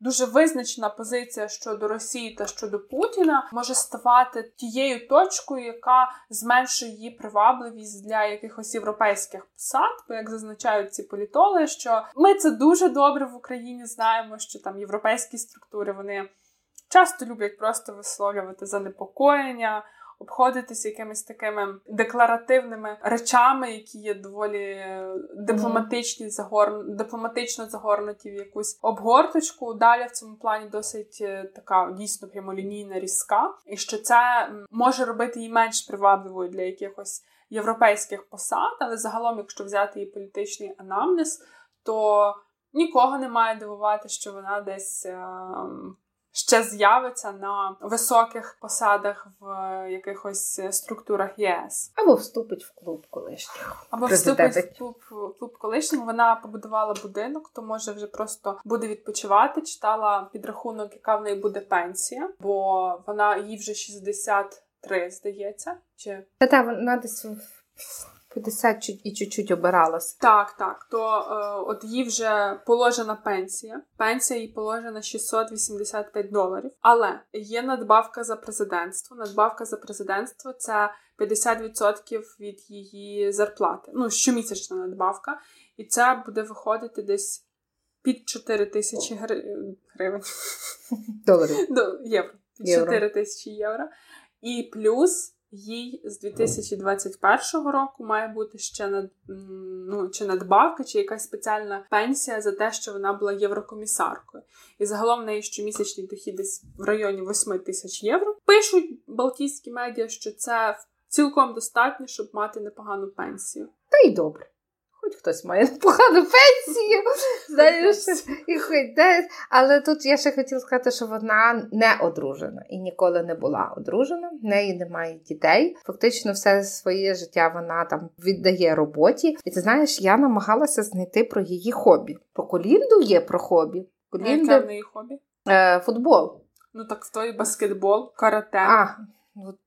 дуже визначена позиція щодо Росії та щодо Путіна може ставати тією точкою, яка зменшує її привабливість для якихось європейських посад, бо, як зазначають ці політологи, що ми це дуже добре в Україні знаємо, що там європейські структури, вони часто люблять просто висловлювати занепокоєння, обходитися якимись такими декларативними речами, які є доволі дипломатичні, дипломатично загорнуті в якусь обгорточку. Далі в цьому плані досить така дійсно прямолінійна різка, і що це може робити її менш привабливою для якихось європейських посад, але загалом, якщо взяти її політичний анамнез, то нікого не має дивувати, що вона десь ще з'явиться на високих посадах в якихось структурах ЄС. Або вступить в клуб колишніх. Або вступить в клуб колишніх. Вона побудувала будинок, то може вже просто буде відпочивати. Читала підрахунок, яка в неї буде пенсія, бо вона їй вже 63, здається. Чи? Та вона десь 50 і чуть-чуть обиралась. Так. То от їй вже положена пенсія. Пенсія їй положена $685. Але є надбавка за президентство. Надбавка за президентство – це 50% від її зарплати. Щомісячна надбавка. І це буде виходити десь під 4 тисячі гривень. Доларів. Євро. Під 4 тисячі євро. І плюс їй з 2021 року має бути ще чи надбавка, чи якась спеціальна пенсія за те, що вона була єврокомісаркою. І загалом в неї щомісячний дохід десь в районі 8 тисяч євро. Пишуть балтійські медіа, що це цілком достатньо, щоб мати непогану пенсію. Та й добре. Хоч хтось має погану пенсію, знаєш, і хоч десь. Але тут я ще хотіла сказати, що вона не одружена і ніколи не була одружена, в неї немає дітей. Фактично все своє життя вона там віддає роботі. І ти знаєш, я намагалася знайти про її хобі. Про Колінду є про хобі. Колінда... А яке в неї хобі? Футбол. Так в той баскетбол, карате.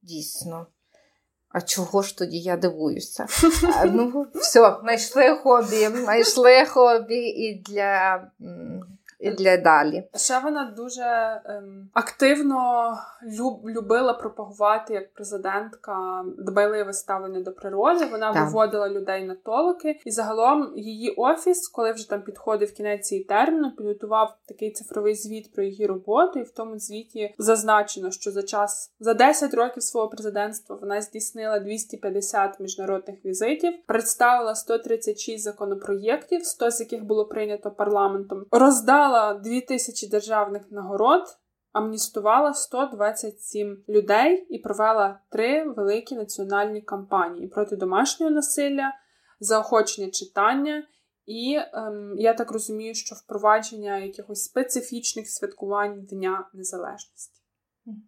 Дійсно. А чого ж тоді я дивуюся? Все, знайшли хобі і для і для далі. Ще вона дуже активно любила пропагувати як президентка дбайливе ставлення до природи. Вона виводила людей на толоки. І загалом її офіс, коли вже там підходив кінець її терміну, підготував такий цифровий звіт про її роботу. І в тому звіті зазначено, що за 10 років свого президентства вона здійснила 250 міжнародних візитів, представила 136 законопроєктів, 100 з яких було прийнято парламентом, роздала 2000 державних нагород, амністувала 127 людей і провела 3 великі національні кампанії проти домашнього насилля, заохочення читання і, я так розумію, що впровадження якихось специфічних святкувань Дня Незалежності.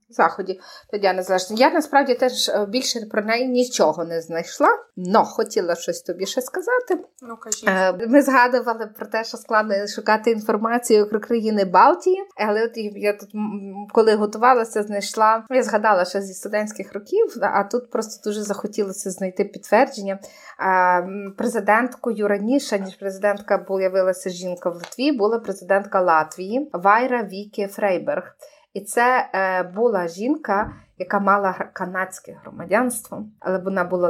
Заході до Дня Незалежності. Я, насправді, теж більше про неї нічого не знайшла, но хотіла щось тобі ще сказати. Ну, кажіть. Ми згадували про те, що складно шукати інформацію про країни Балтії, але от я тут, коли готувалася, знайшла, я згадала ще зі студентських років, а тут просто дуже захотілося знайти підтвердження. Президенткою раніше, ніж президентка появилася жінка в Литві, була президентка Латвії Вайра Вікі Фрейберг. І це була жінка, яка мала канадське громадянство, але вона була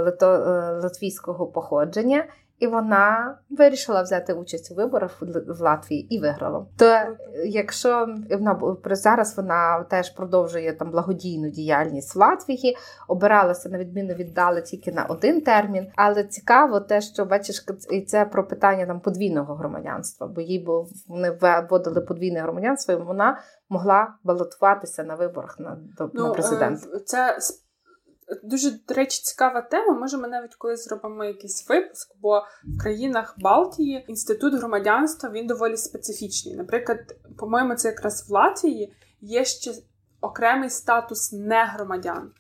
латвійського походження, і вона вирішила взяти участь у виборах в Латвії і виграла. То якщо зараз вона теж продовжує там благодійну діяльність в Латвії, обиралася, на відміну від Далі, тільки на один термін, але цікаво те, що бачиш, і це про питання там подвійного громадянства, бо їй вони вводили подвійне громадянство, і вона могла балотуватися на виборах на президента. Це дуже, до речі, цікава тема. Може, ми навіть колись зробимо якийсь випуск, бо в країнах Балтії інститут громадянства, він доволі специфічний. Наприклад, по-моєму, це якраз в Латвії є ще окремий статус негромадян.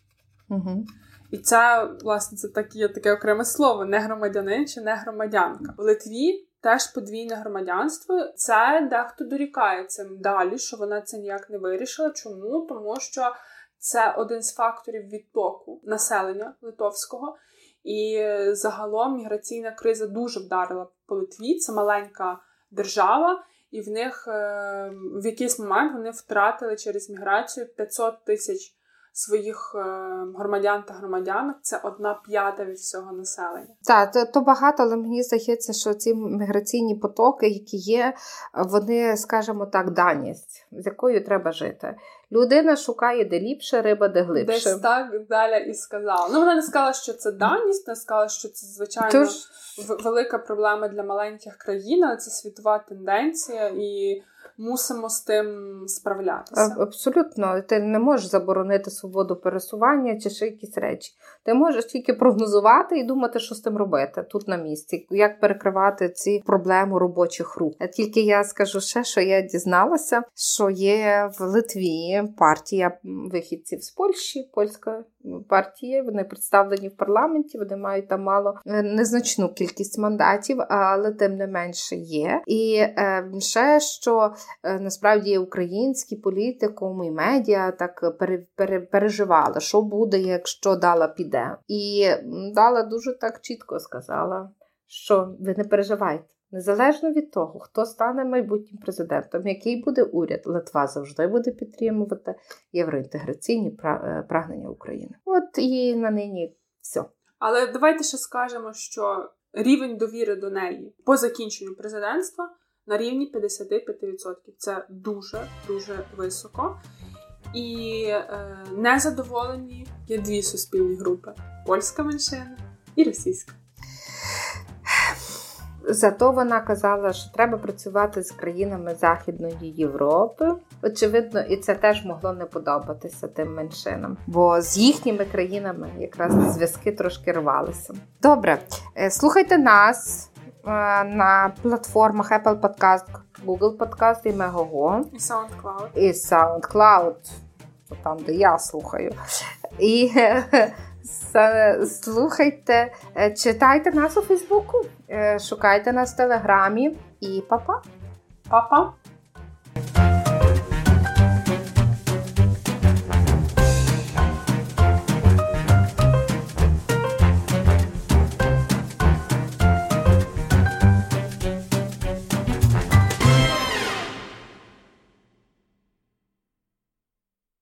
Угу. І це, власне, це таке окреме слово, негромадянин чи негромадянка. В Литві теж подвійне громадянство. Це дехто дорікає цим далі, що вона це ніяк не вирішила. Чому? Тому що це один з факторів відтоку населення литовського. І загалом міграційна криза дуже вдарила по Литві. Це маленька держава, і в них в якийсь момент вони втратили через міграцію 500 тисяч своїх громадян та громадянок. Це 1/5 від всього населення. Так, то багато, але мені здається, що ці міграційні потоки, які є, вони, скажімо так, даність, з якою треба жити. Людина шукає де ліпше, риба де глибше. Десь так далі і сказала. Ну, вона не сказала, що це даність, не сказала, що це, звичайно, велика проблема для маленьких країн, але це світова тенденція, і мусимо з тим справлятися. Абсолютно. Ти не можеш заборонити свободу пересування чи ще якісь речі. Ти можеш тільки прогнозувати і думати, що з тим робити тут на місці, як перекривати ці проблеми робочих рук. Тільки я скажу ще, що я дізналася, що є в Литві партія вихідців з Польщі, польська партія, вони представлені в парламенті, вони мають там незначну кількість мандатів, але тим не менше є. І ще, що насправді український політикум і медіа так переживали, що буде, якщо Дала піде. І Дала дуже так чітко сказала, що ви не переживайте. Незалежно від того, хто стане майбутнім президентом, який буде уряд, Литва завжди буде підтримувати євроінтеграційні прагнення України. От і на нині все. Але давайте ще скажемо, що рівень довіри до неї по закінченню президентства на рівні 55%. Це дуже-дуже високо. І незадоволені є 2 суспільні групи. Польська меншина і російська. Зато вона казала, що треба працювати з країнами Західної Європи. Очевидно, і це теж могло не подобатися тим меншинам. Бо з їхніми країнами якраз зв'язки трошки рвалися. Добре, слухайте нас на платформах Apple Podcast, Google Podcast і Megogo. І SoundCloud. І SoundCloud, там, де я слухаю. І слухайте, читайте нас у Фейсбуку, шукайте нас в Телеграмі і па-па. Па-па.